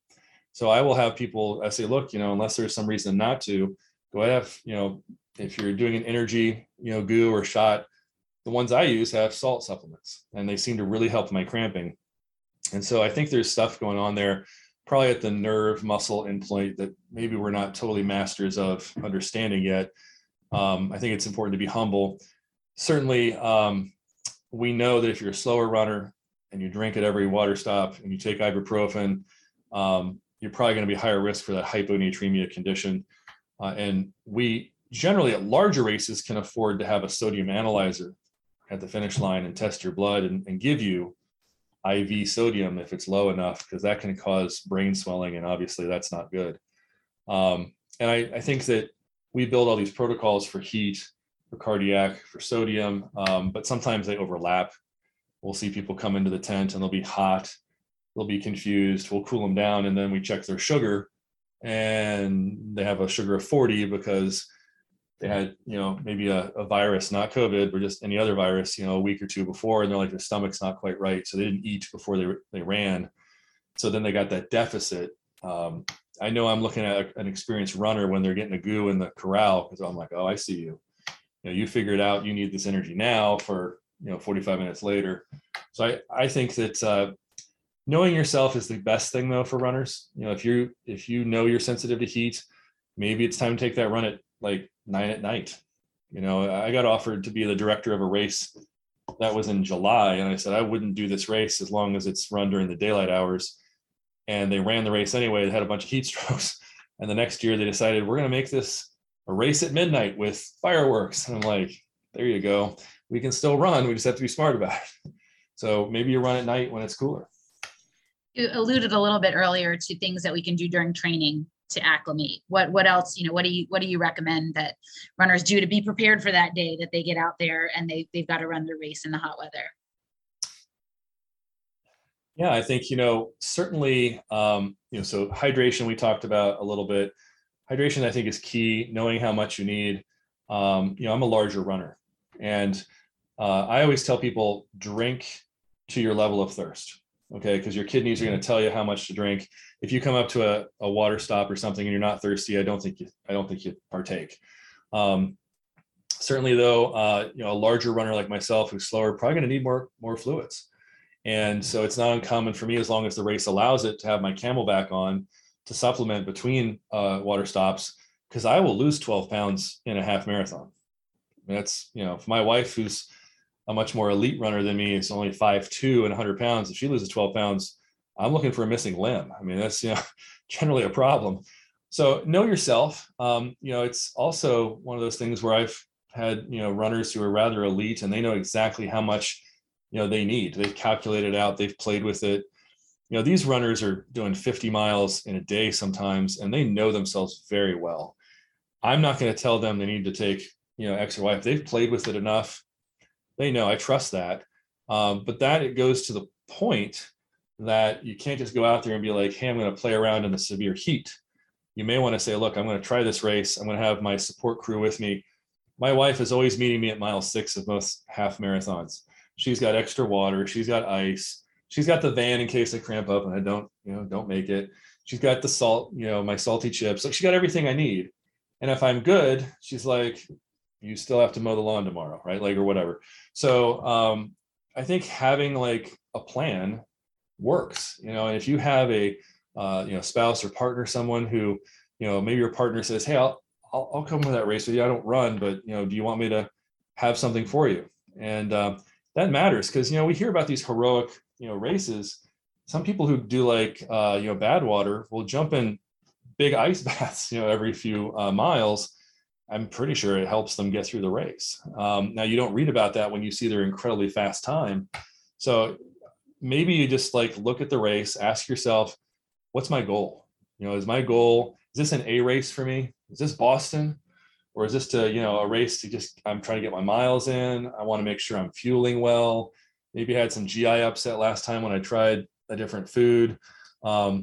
So I will have people, I say, look, you know, unless there's some reason not to, go ahead, have, you know, if you're doing an energy, you know, goo or shot, the ones I use have salt supplements, and they seem to really help my cramping. And so I think there's stuff going on there, probably at the nerve muscle endpoint, that maybe we're not totally masters of understanding yet. I think it's important to be humble. Certainly, we know that if you're a slower runner and you drink at every water stop and you take ibuprofen, you're probably going to be higher risk for that hyponatremia condition. And we generally at larger races can afford to have a sodium analyzer at the finish line and test your blood and give you IV sodium if it's low enough, because that can cause brain swelling, and obviously that's not good. And I think that we build all these protocols for heat, for cardiac, for sodium, but sometimes they overlap. We'll see people come into the tent and they'll be hot, they'll be confused, we'll cool them down, and then we check their sugar, and they have a sugar of 40 because they had, you know, maybe a virus, not COVID, but just any other virus, you know, a week or two before, and they're like, their stomach's not quite right, so they didn't eat before they ran, so then they got that deficit. I know I'm looking at an experienced runner when they're getting a goo in the corral, because I'm like, oh, I see you. You know, you figured out you need this energy now for, you know, 45 minutes later. So I think that knowing yourself is the best thing, though, for runners. You know, if you know you're sensitive to heat, maybe it's time to take that run at like 9 p.m. You know, I got offered to be the director of a race that was in July, and I said I wouldn't do this race as long as it's run during the daylight hours. And they ran the race anyway. They had a bunch of heat strokes, and the next year they decided we're going to make this a race at midnight with fireworks. And I'm like, there you go. We can still run. We just have to be smart about it. So maybe you run at night when it's cooler. You alluded a little bit earlier to things that we can do during training to acclimate. What else, you know, what do you recommend that runners do to be prepared for that day that they get out there and they've got to run their race in the hot weather? Yeah, I think, you know, certainly, you know, so hydration, we talked about a little bit. Hydration, I think, is key, knowing how much you need. You know, I'm a larger runner, and I always tell people drink to your level of thirst. Okay, because your kidneys are going to tell you how much to drink. If you come up to a water stop or something and you're not thirsty, I don't think you partake. Certainly, though, you know, a larger runner like myself who's slower, probably going to need more fluids. And so it's not uncommon for me, as long as the race allows it, to have my Camelback on to supplement between water stops, because I will lose 12 pounds in a half marathon. And that's, you know, for my wife, who's a much more elite runner than me, it's only 5'2" and 100 pounds. If she loses 12 pounds, I'm looking for a missing limb. I mean, that's, you know, generally a problem. So know yourself. You know, it's also one of those things where I've had, you know, runners who are rather elite, and they know exactly how much, you know, they need. They've calculated out, they've played with it. You know, these runners are doing 50 miles in a day sometimes, and they know themselves very well. I'm not going to tell them they need to take, you know, X or Y. If they've played with it enough, they know. I trust that. But that it goes to the point that you can't just go out there and be like, hey, I'm going to play around in the severe heat. You may want to say, look, I'm going to try this race. I'm going to have my support crew with me. My wife is always meeting me at mile 6 of most half marathons. She's got extra water. She's got ice. She's got the van in case I cramp up and I don't make it. She's got the salt, you know, my salty chips. Like, she got everything I need. And if I'm good, she's like, you still have to mow the lawn tomorrow, right? Like, or whatever. So I think having like a plan works, you know. And if you have a you know, spouse or partner, someone who, you know, maybe your partner says, hey, I'll come to that race with you. I don't run, but, you know, do you want me to have something for you? And that matters, because, you know, we hear about these heroic, you know, races. Some people who do like you know, bad water will jump in big ice baths, you know, every few miles. I'm pretty sure it helps them get through the race. Now, you don't read about that when you see their incredibly fast time. So maybe you just like look at the race, ask yourself, what's my goal? You know, is this an A race for me? Is this Boston? Or is this to, you know, a race to just, I'm trying to get my miles in. I want to make sure I'm fueling well. Maybe I had some GI upset last time when I tried a different food. I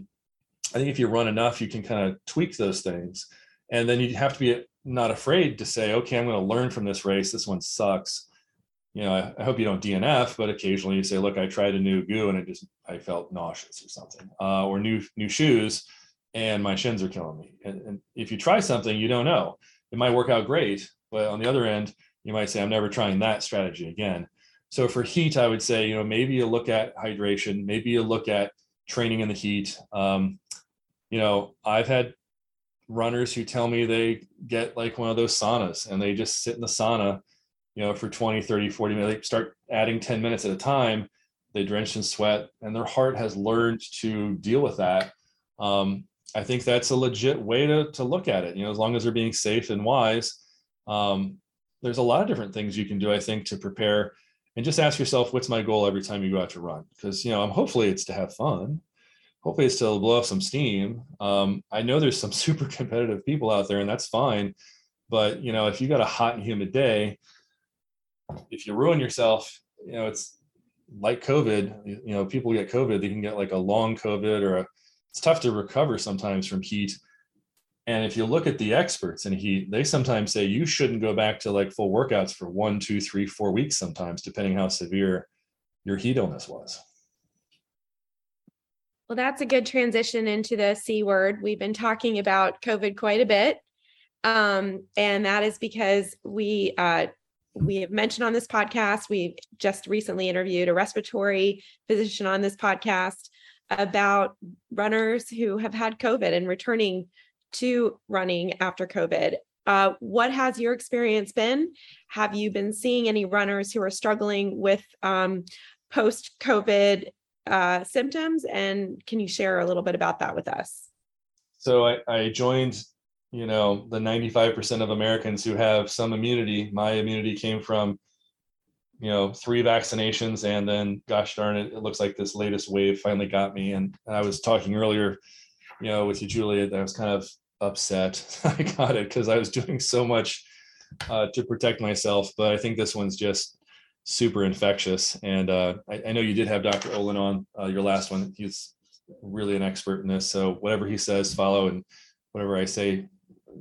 think if you run enough, you can kind of tweak those things. And then you have to be not afraid to say, okay, I'm going to learn from this race. This one sucks. you know, I hope you don't DNF, but occasionally you say, look, I tried a new goo and I felt nauseous or something, or new shoes and my shins are killing me. And if you try something, you don't know, it might work out great, but on the other end, you might say, I'm never trying that strategy again. So for heat, I would say, you know, maybe you look at hydration, maybe you look at training in the heat. You know, I've had runners who tell me they get like one of those saunas and they just sit in the sauna, you know, for 20, 30, 40 minutes. They start adding 10 minutes at a time, they drench in sweat, and their heart has learned to deal with that. I think that's a legit way to look at it, you know, as long as they're being safe and wise. There's a lot of different things you can do, I think, to prepare, and just ask yourself, what's my goal every time you go out to run? Because, you know, hopefully it's to have fun. Hopefully it's to blow off some steam. I know there's some super competitive people out there, and that's fine. But, you know, if you got a hot and humid day, if you ruin yourself, you know, it's like COVID, you know, people get COVID, they can get like a long COVID, or it's tough to recover sometimes from heat. And if you look at the experts in heat, they sometimes say you shouldn't go back to like full workouts for 1, 2, 3, 4 weeks sometimes, depending how severe your heat illness was. Well, that's a good transition into the C word. We've been talking about COVID quite a bit. And that is because we have mentioned on this podcast, we've just recently interviewed a respiratory physician on this podcast about runners who have had COVID and returning to running after COVID. What has your experience been? Have you been seeing any runners who are struggling with post-COVID symptoms? And can you share a little bit about that with us? So I joined, you know, the 95% of Americans who have some immunity. My immunity came from, you know, 3 vaccinations, and then gosh darn it, it looks like this latest wave finally got me. And I was talking earlier, you know, with you, Julia, that I was kind of upset I got it because I was doing so much to protect myself. But I think this one's just super infectious. And I know you did have Dr. Olin on your last one. He's really an expert in this. So whatever he says, follow, and whatever I say,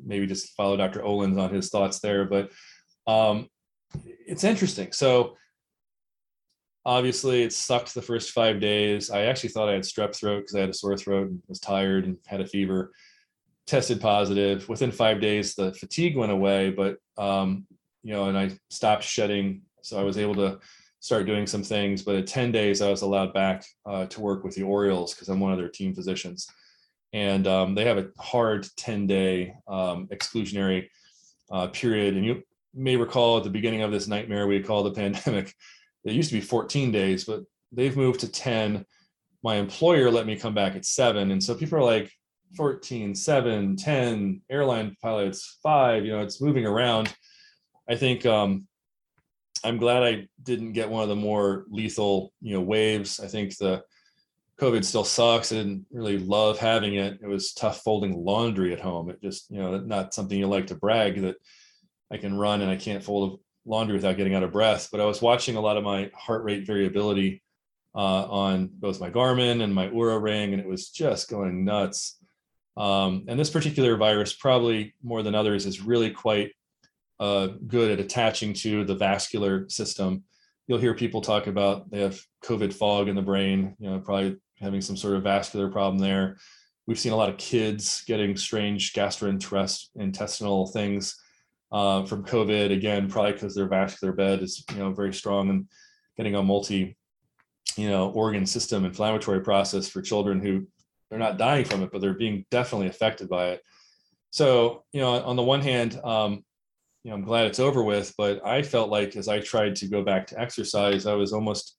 maybe just follow Dr. Olin's on his thoughts there. But it's interesting. So obviously, it sucked the first 5 days. I actually thought I had strep throat because I had a sore throat and was tired and had a fever. Tested positive. Within 5 days, the fatigue went away, but, you know, and I stopped shedding. So I was able to start doing some things. But at 10 days, I was allowed back to work with the Orioles because I'm one of their team physicians. And they have a hard 10-day exclusionary period. And you may recall at the beginning of this nightmare we call the pandemic, it used to be 14 days, but they've moved to 10. My employer let me come back at 7. And so people are like 14, 7, 10, airline pilots, 5, you know, it's moving around. I think I'm glad I didn't get one of the more lethal, you know, waves. I think the COVID still sucks. I didn't really love having it. It was tough folding laundry at home. It just, you know, not something you like to brag that I can run and I can't fold laundry without getting out of breath. But I was watching a lot of my heart rate variability on both my Garmin and my Oura Ring, and it was just going nuts. And this particular virus, probably more than others, is really quite good at attaching to the vascular system. You'll hear people talk about they have COVID fog in the brain, you know, probably having some sort of vascular problem there. We've seen a lot of kids getting strange gastrointestinal things from COVID, again, probably because their vascular bed is, you know, very strong and getting a multi, you know, organ system inflammatory process for children who they're not dying from it, but they're being definitely affected by it. So, you know, on the one hand, you know, I'm glad it's over with, but I felt like as I tried to go back to exercise, I was almost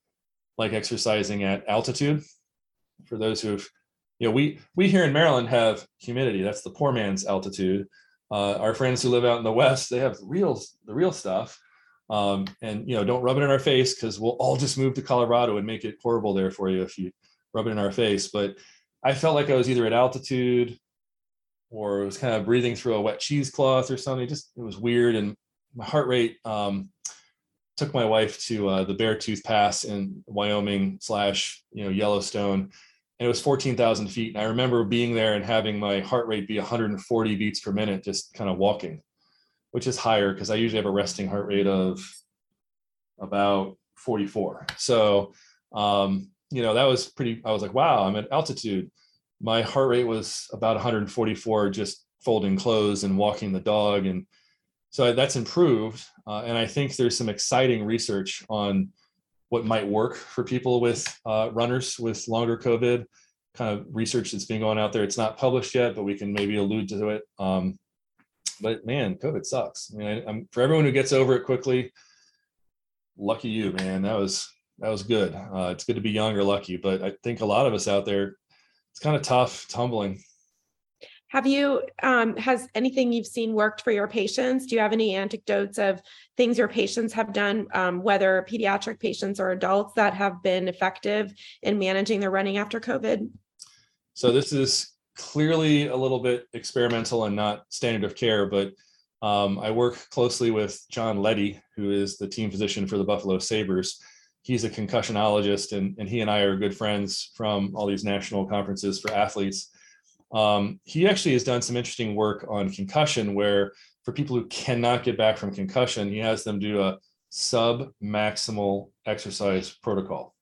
like exercising at altitude. For those who've, you know, we here in Maryland have humidity. That's the poor man's altitude. Our friends who live out in the West, they have the real stuff. And, you know, don't rub it in our face because we'll all just move to Colorado and make it horrible there for you if you rub it in our face. But I felt like I was either at altitude or it was kind of breathing through a wet cheesecloth or something. It was weird. And my heart rate took my wife to the Beartooth Pass in Wyoming / you know, Yellowstone. And it was 14,000 feet. And I remember being there and having my heart rate be 140 beats per minute, just kind of walking, which is higher because I usually have a resting heart rate of about 44. So, you know, that was pretty, I was like, wow, I'm at altitude. My heart rate was about 144, just folding clothes and walking the dog. And so that's improved. And I think there's some exciting research on what might work for people with runners with longer COVID, kind of research that's being going out there. It's not published yet, but we can maybe allude to it. But man, COVID sucks. I mean, I'm for everyone who gets over it quickly, lucky you, man. That was good. It's good to be young or lucky, but I think a lot of us out there, it's kind of tough, tumbling. Have you, has anything you've seen worked for your patients? Do you have any anecdotes of things your patients have done, whether pediatric patients or adults, that have been effective in managing their running after COVID? So this is clearly a little bit experimental and not standard of care, but I work closely with John Letty, who is the team physician for the Buffalo Sabres. He's a concussionologist, and he and I are good friends from all these national conferences for athletes. He actually has done some interesting work on concussion, where for people who cannot get back from concussion, he has them do a sub-maximal exercise protocol.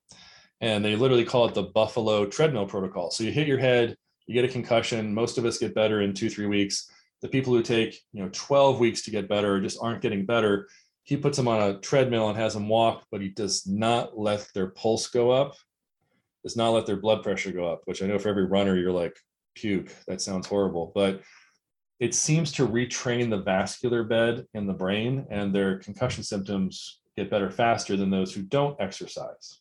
And they literally call it the Buffalo treadmill protocol. So you hit your head, you get a concussion. Most of us get better in 2-3 weeks. The people who take, 12 weeks to get better or just aren't getting better, he puts them on a treadmill and has them walk, but he does not let their pulse go up, does not let their blood pressure go up, which I know for every runner, you're like, puke, that sounds horrible, but it seems to retrain the vascular bed in the brain, and their concussion symptoms get better faster than those who don't exercise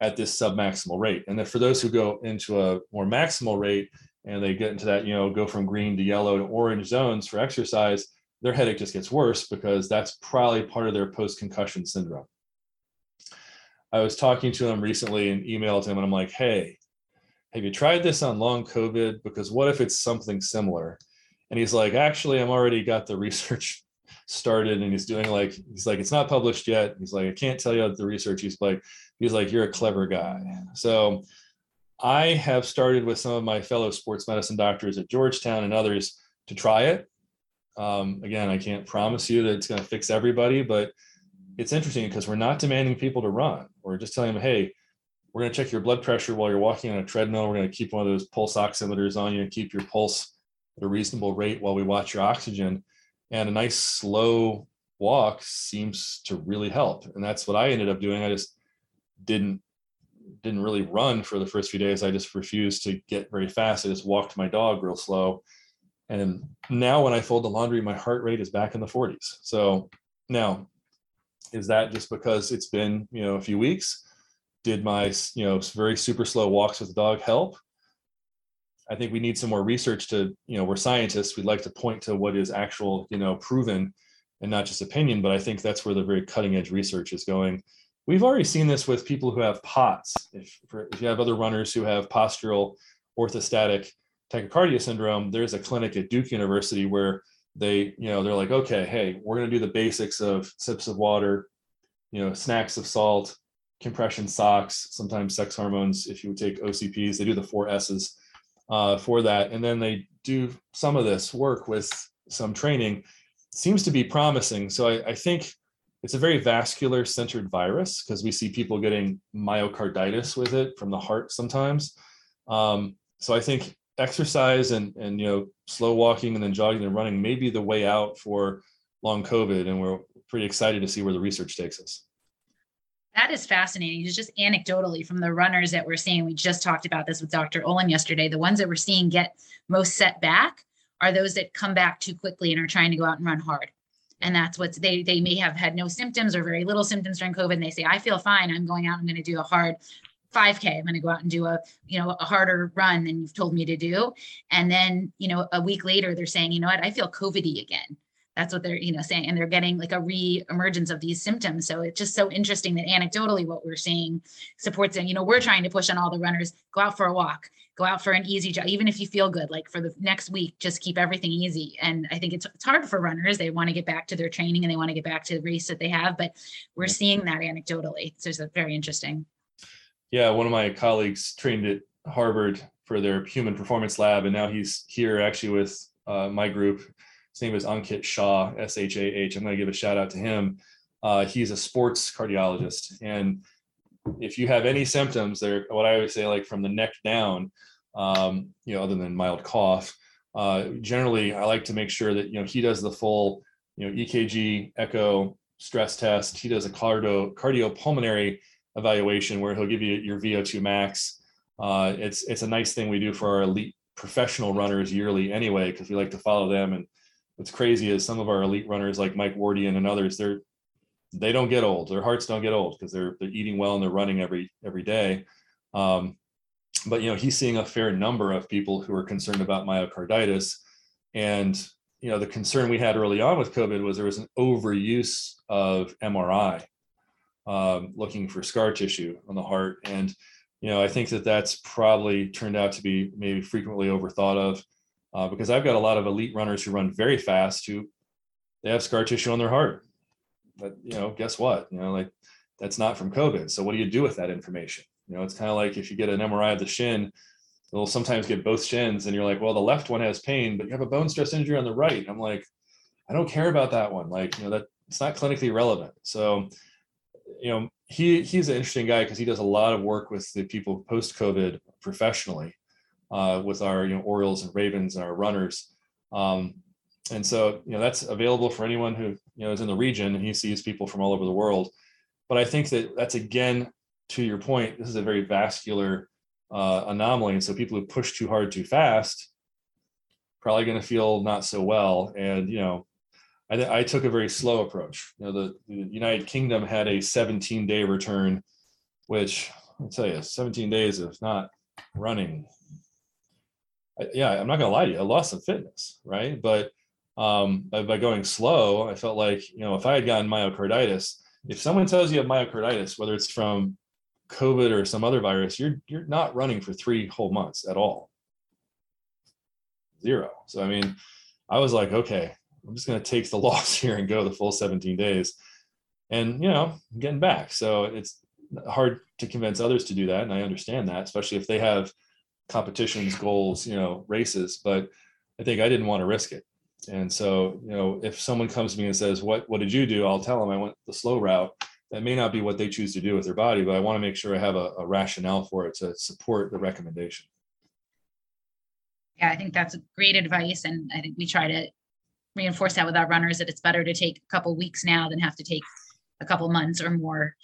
at this submaximal rate. And then for those who go into a more maximal rate and they get into that, go from green to yellow to orange zones for exercise, their headache just gets worse because that's probably part of their post-concussion syndrome. I was talking to him recently and emailed him, and I'm like, hey, have you tried this on long COVID? Because what if it's something similar? And he's like, actually, I'm already got the research started. And he's doing like, he's like, it's not published yet. He's like, I can't tell you the research. He's like, you're a clever guy. So I have started with some of my fellow sports medicine doctors at Georgetown and others to try it. Again, I can't promise you that it's going to fix everybody, but it's interesting because we're not demanding people to run. We're just telling them, hey, we're going to check your blood pressure while you're walking on a treadmill. We're going to keep one of those pulse oximeters on you and keep your pulse at a reasonable rate while we watch your oxygen. And a nice slow walk seems to really help. And that's what I ended up doing. I just didn't really run for the first few days. I just refused to get very fast. I just walked my dog real slow. And now when I fold the laundry, my heart rate is back in the 40s. So now, is that just because it's been, a few weeks? Did my, very super slow walks with the dog help? I think we need some more research to, we're scientists, we'd like to point to what is actual, proven and not just opinion, but I think that's where the very cutting edge research is going. We've already seen this with people who have POTS. If you have other runners who have postural orthostatic tachycardia syndrome, there's a clinic at Duke University where they, they're like, okay, hey, we're going to do the basics of sips of water, snacks of salt, compression socks, sometimes sex hormones. If you would take OCPs, they do the 4 S's for that. And then they do some of this work with some training. Seems to be promising. So I think it's a very vascular centered virus because we see people getting myocarditis with it from the heart sometimes. So I think exercise and slow walking and then jogging and running may be the way out for long COVID. And we're pretty excited to see where the research takes us. That is fascinating. It's just anecdotally from the runners that we're seeing. We just talked about this with Dr. Olin yesterday. The ones that we're seeing get most set back are those that come back too quickly and are trying to go out and run hard. And that's what's they may have had no symptoms or very little symptoms during COVID. And they say, I feel fine. I'm going out. I'm going to do a hard 5K. I'm going to go out and do a, a harder run than you've told me to do. And then, a week later, they're saying, you know what, I feel COVID-y again. That's what they're, saying, and they're getting like a re-emergence of these symptoms. So it's just so interesting that anecdotally what we're seeing supports it. We're trying to push on all the runners, go out for a walk, go out for an easy jog, even if you feel good, like for the next week, just keep everything easy. And I think it's hard for runners. They want to get back to their training and they want to get back to the race that they have, but we're seeing that anecdotally. So it's very interesting. Yeah. One of my colleagues trained at Harvard for their human performance lab. And now he's here actually with my group. His name is Ankit Shah, S-H-A-H. I'm going to give a shout out to him. He's a sports cardiologist. And if you have any symptoms, they're what I always say, like from the neck down, other than mild cough, generally I like to make sure that, he does the full, EKG, echo, stress test. He does a cardiopulmonary evaluation where he'll give you your VO2 max. It's a nice thing we do for our elite professional runners yearly anyway, because we like to follow them. And what's crazy is some of our elite runners like Mike Wardian and others, they don't get old. Their hearts don't get old because they're eating well and they're running every day. But he's seeing a fair number of people who are concerned about myocarditis. And, the concern we had early on with COVID was there was an overuse of MRI, looking for scar tissue on the heart. And, I think that's probably turned out to be maybe frequently overthought of, because I've got a lot of elite runners who run very fast who they have scar tissue on their heart. But, guess what? That's not from COVID. So what do you do with that information? It's kind of like if you get an MRI of the shin, they'll sometimes get both shins and you're like, well, the left one has pain, but you have a bone stress injury on the right. I'm like, I don't care about that one. That it's not clinically relevant. So, he's an interesting guy because he does a lot of work with the people post-COVID professionally, with our, Orioles and Ravens and our runners. And so, that's available for anyone who, is in the region, and he sees people from all over the world. But I think that's, again, to your point, this is a very vascular anomaly. And so people who push too hard too fast, probably going to feel not so well. And, I took a very slow approach. The United Kingdom had a 17-day return, which I'll tell you, 17 days of not running. I'm not going to lie to you. I lost some fitness, right? But by going slow, I felt like, if I had gotten myocarditis, if someone tells you have myocarditis, whether it's from COVID or some other virus, you're not running for 3 whole months at all. 0. So, I was like, okay, I'm just going to take the loss here and go the full 17 days and, I'm getting back. So it's hard to convince others to do that. And I understand that, especially if they have competitions, goals, races, but I think I didn't want to risk it. And so, if someone comes to me and says, what did you do? I'll tell them I went the slow route. That may not be what they choose to do with their body, but I want to make sure I have a rationale for it to support the recommendation. Yeah, I think that's great advice. And I think we try to reinforce that with our runners, that it's better to take a couple weeks now than have to take a couple months or more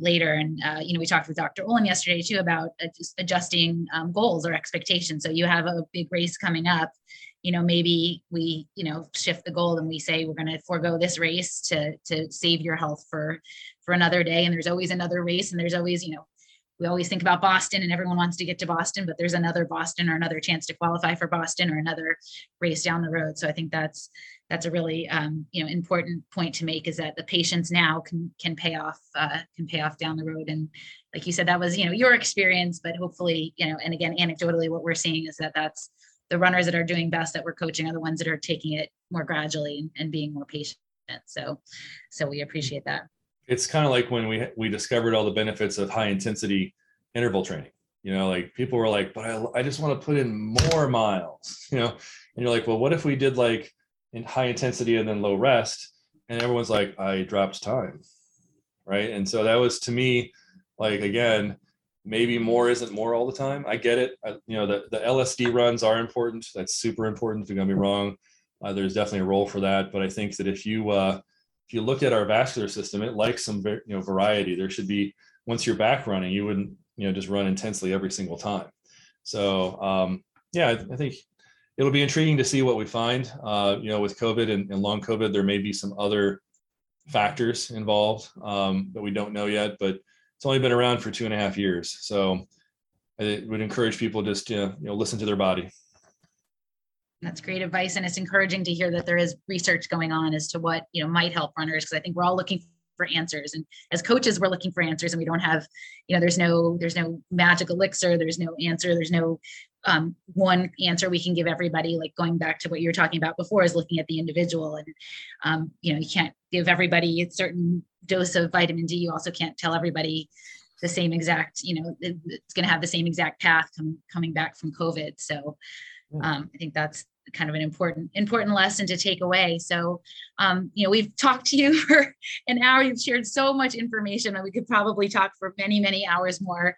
later. And, we talked with Dr. Olin yesterday too, about adjusting goals or expectations. So you have a big race coming up. Maybe we, shift the goal and we say, we're going to forego this race to save your health for another day. And there's always another race. And there's always, we always think about Boston and everyone wants to get to Boston, but there's another Boston or another chance to qualify for Boston or another race down the road. So I think that's a really, important point to make, is that the patience now can pay off down the road. And like you said, that was, your experience, but hopefully, and again, anecdotally, what we're seeing is that's the runners that are doing best that we're coaching are the ones that are taking it more gradually and being more patient. So we appreciate that. It's kind of like when we discovered all the benefits of high intensity interval training, like people were like, but I just want to put in more miles, and you're like, well, what if we did like in high intensity and then low rest? And everyone's like, I dropped time. Right. And so that was, to me, like, again, maybe more isn't more all the time. I get it. The LSD runs are important. That's super important. Don't get me wrong. There's definitely a role for that. But I think that if you look at our vascular system, it likes some variety. There should be, once you're back running, you wouldn't just run intensely every single time. So I think it'll be intriguing to see what we find. With COVID and long COVID, there may be some other factors involved that we don't know yet, but it's only been around for 2.5 years. So I would encourage people just to listen to their body. That's great advice. And it's encouraging to hear that there is research going on as to what might help runners, because I think we're all looking for answers. And as coaches, we're looking for answers, and we don't have, there's no magic elixir, there's no answer, there's no one answer we can give everybody. Like going back to what you were talking about before, is looking at the individual, and you can't give everybody a certain dose of vitamin D. You also can't tell everybody the same exact, it's going to have the same exact path coming back from COVID. So I think that's kind of an important lesson to take away. So, we've talked to you for an hour. You've shared so much information, and we could probably talk for many, many hours more.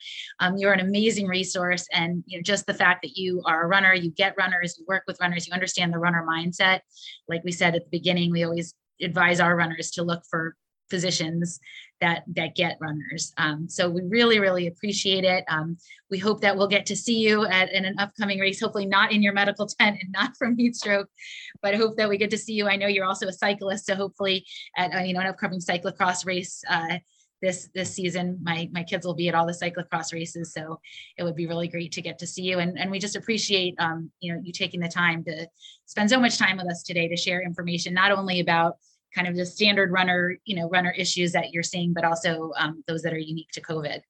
You're an amazing resource, and just the fact that you are a runner, you get runners, you work with runners, you understand the runner mindset. Like we said at the beginning, we always advise our runners to look for physicians that get runners. So we really, really appreciate it. We hope that we'll get to see you in an upcoming race, hopefully not in your medical tent and not from heat stroke, but I hope that we get to see you. I know you're also a cyclist, so hopefully at an upcoming cyclocross race this season, my kids will be at all the cyclocross races. So it would be really great to get to see you. And we just appreciate, you taking the time to spend so much time with us today to share information, not only about kind of the standard runner, runner issues that you're seeing, but also those that are unique to COVID.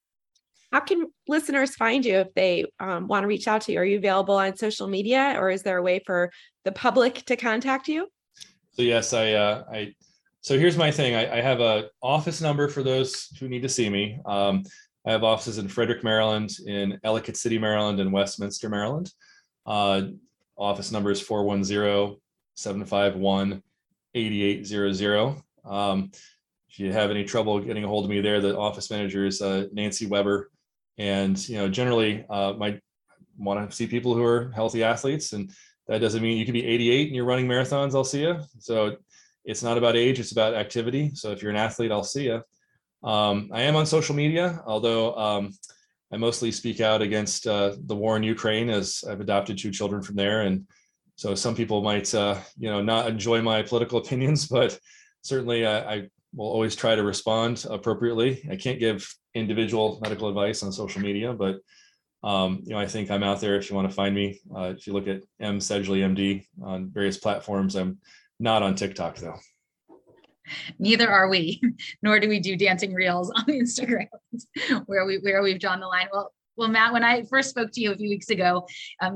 How can listeners find you if they want to reach out to you? Are you available on social media, or is there a way for the public to contact you? So yes, so here's my thing. I have a office number for those who need to see me. I have offices in Frederick, Maryland, in Ellicott City, Maryland, and Westminster, Maryland. Office number is 410-751 8800. If you have any trouble getting a hold of me there, the office manager is Nancy Weber. And generally, I want to see people who are healthy athletes, and that doesn't mean you can be 88 and you're running marathons. I'll see you. So it's not about age; it's about activity. So if you're an athlete, I'll see you. I am on social media, although I mostly speak out against the war in Ukraine, as I've adopted two children from there, and so some people might, not enjoy my political opinions, but certainly I will always try to respond appropriately. I can't give individual medical advice on social media, but, I think I'm out there if you want to find me. If you look at M. Sedgley, MD on various platforms. I'm not on TikTok, though. Neither are we, nor do we do dancing reels on Instagram where we've drawn the line. Well, Matt, when I first spoke to you a few weeks ago,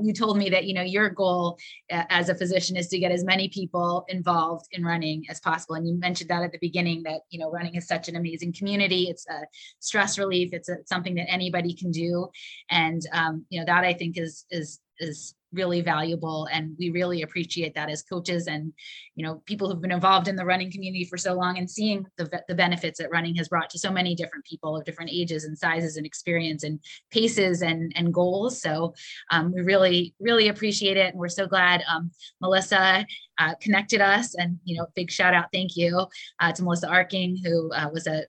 you told me that, your goal as a physician is to get as many people involved in running as possible. And you mentioned that at the beginning that, running is such an amazing community. It's a stress relief. It's something that anybody can do. And, that I think is really valuable. And we really appreciate that as coaches and, people who've been involved in the running community for so long and seeing the benefits that running has brought to so many different people of different ages and sizes and experience and paces and goals. So we really, really appreciate it. And we're so glad Melissa connected us, and, big shout out. Thank you to Melissa Arking, who was a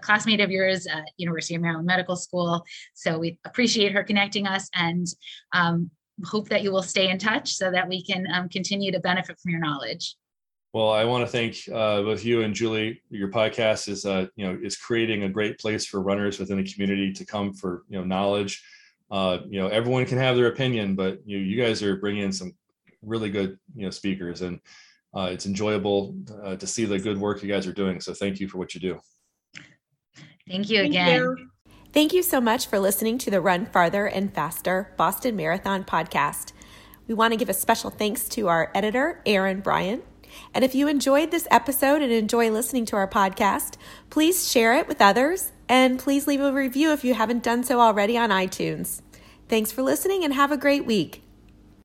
classmate of yours at University of Maryland Medical School. So we appreciate her connecting us, and hope that you will stay in touch so that we can continue to benefit from your knowledge. Well, I want to thank both you and Julie. Your podcast is creating a great place for runners within the community to come for, knowledge. Everyone can have their opinion, but you guys are bringing in some really good, speakers, and it's enjoyable to see the good work you guys are doing. So thank you for what you do. Thank you again. Thank you so much for listening to the Run Farther and Faster Boston Marathon podcast. We want to give a special thanks to our editor, Aaron Bryant. And if you enjoyed this episode and enjoy listening to our podcast, please share it with others, and please leave a review if you haven't done so already on iTunes. Thanks for listening, and have a great week.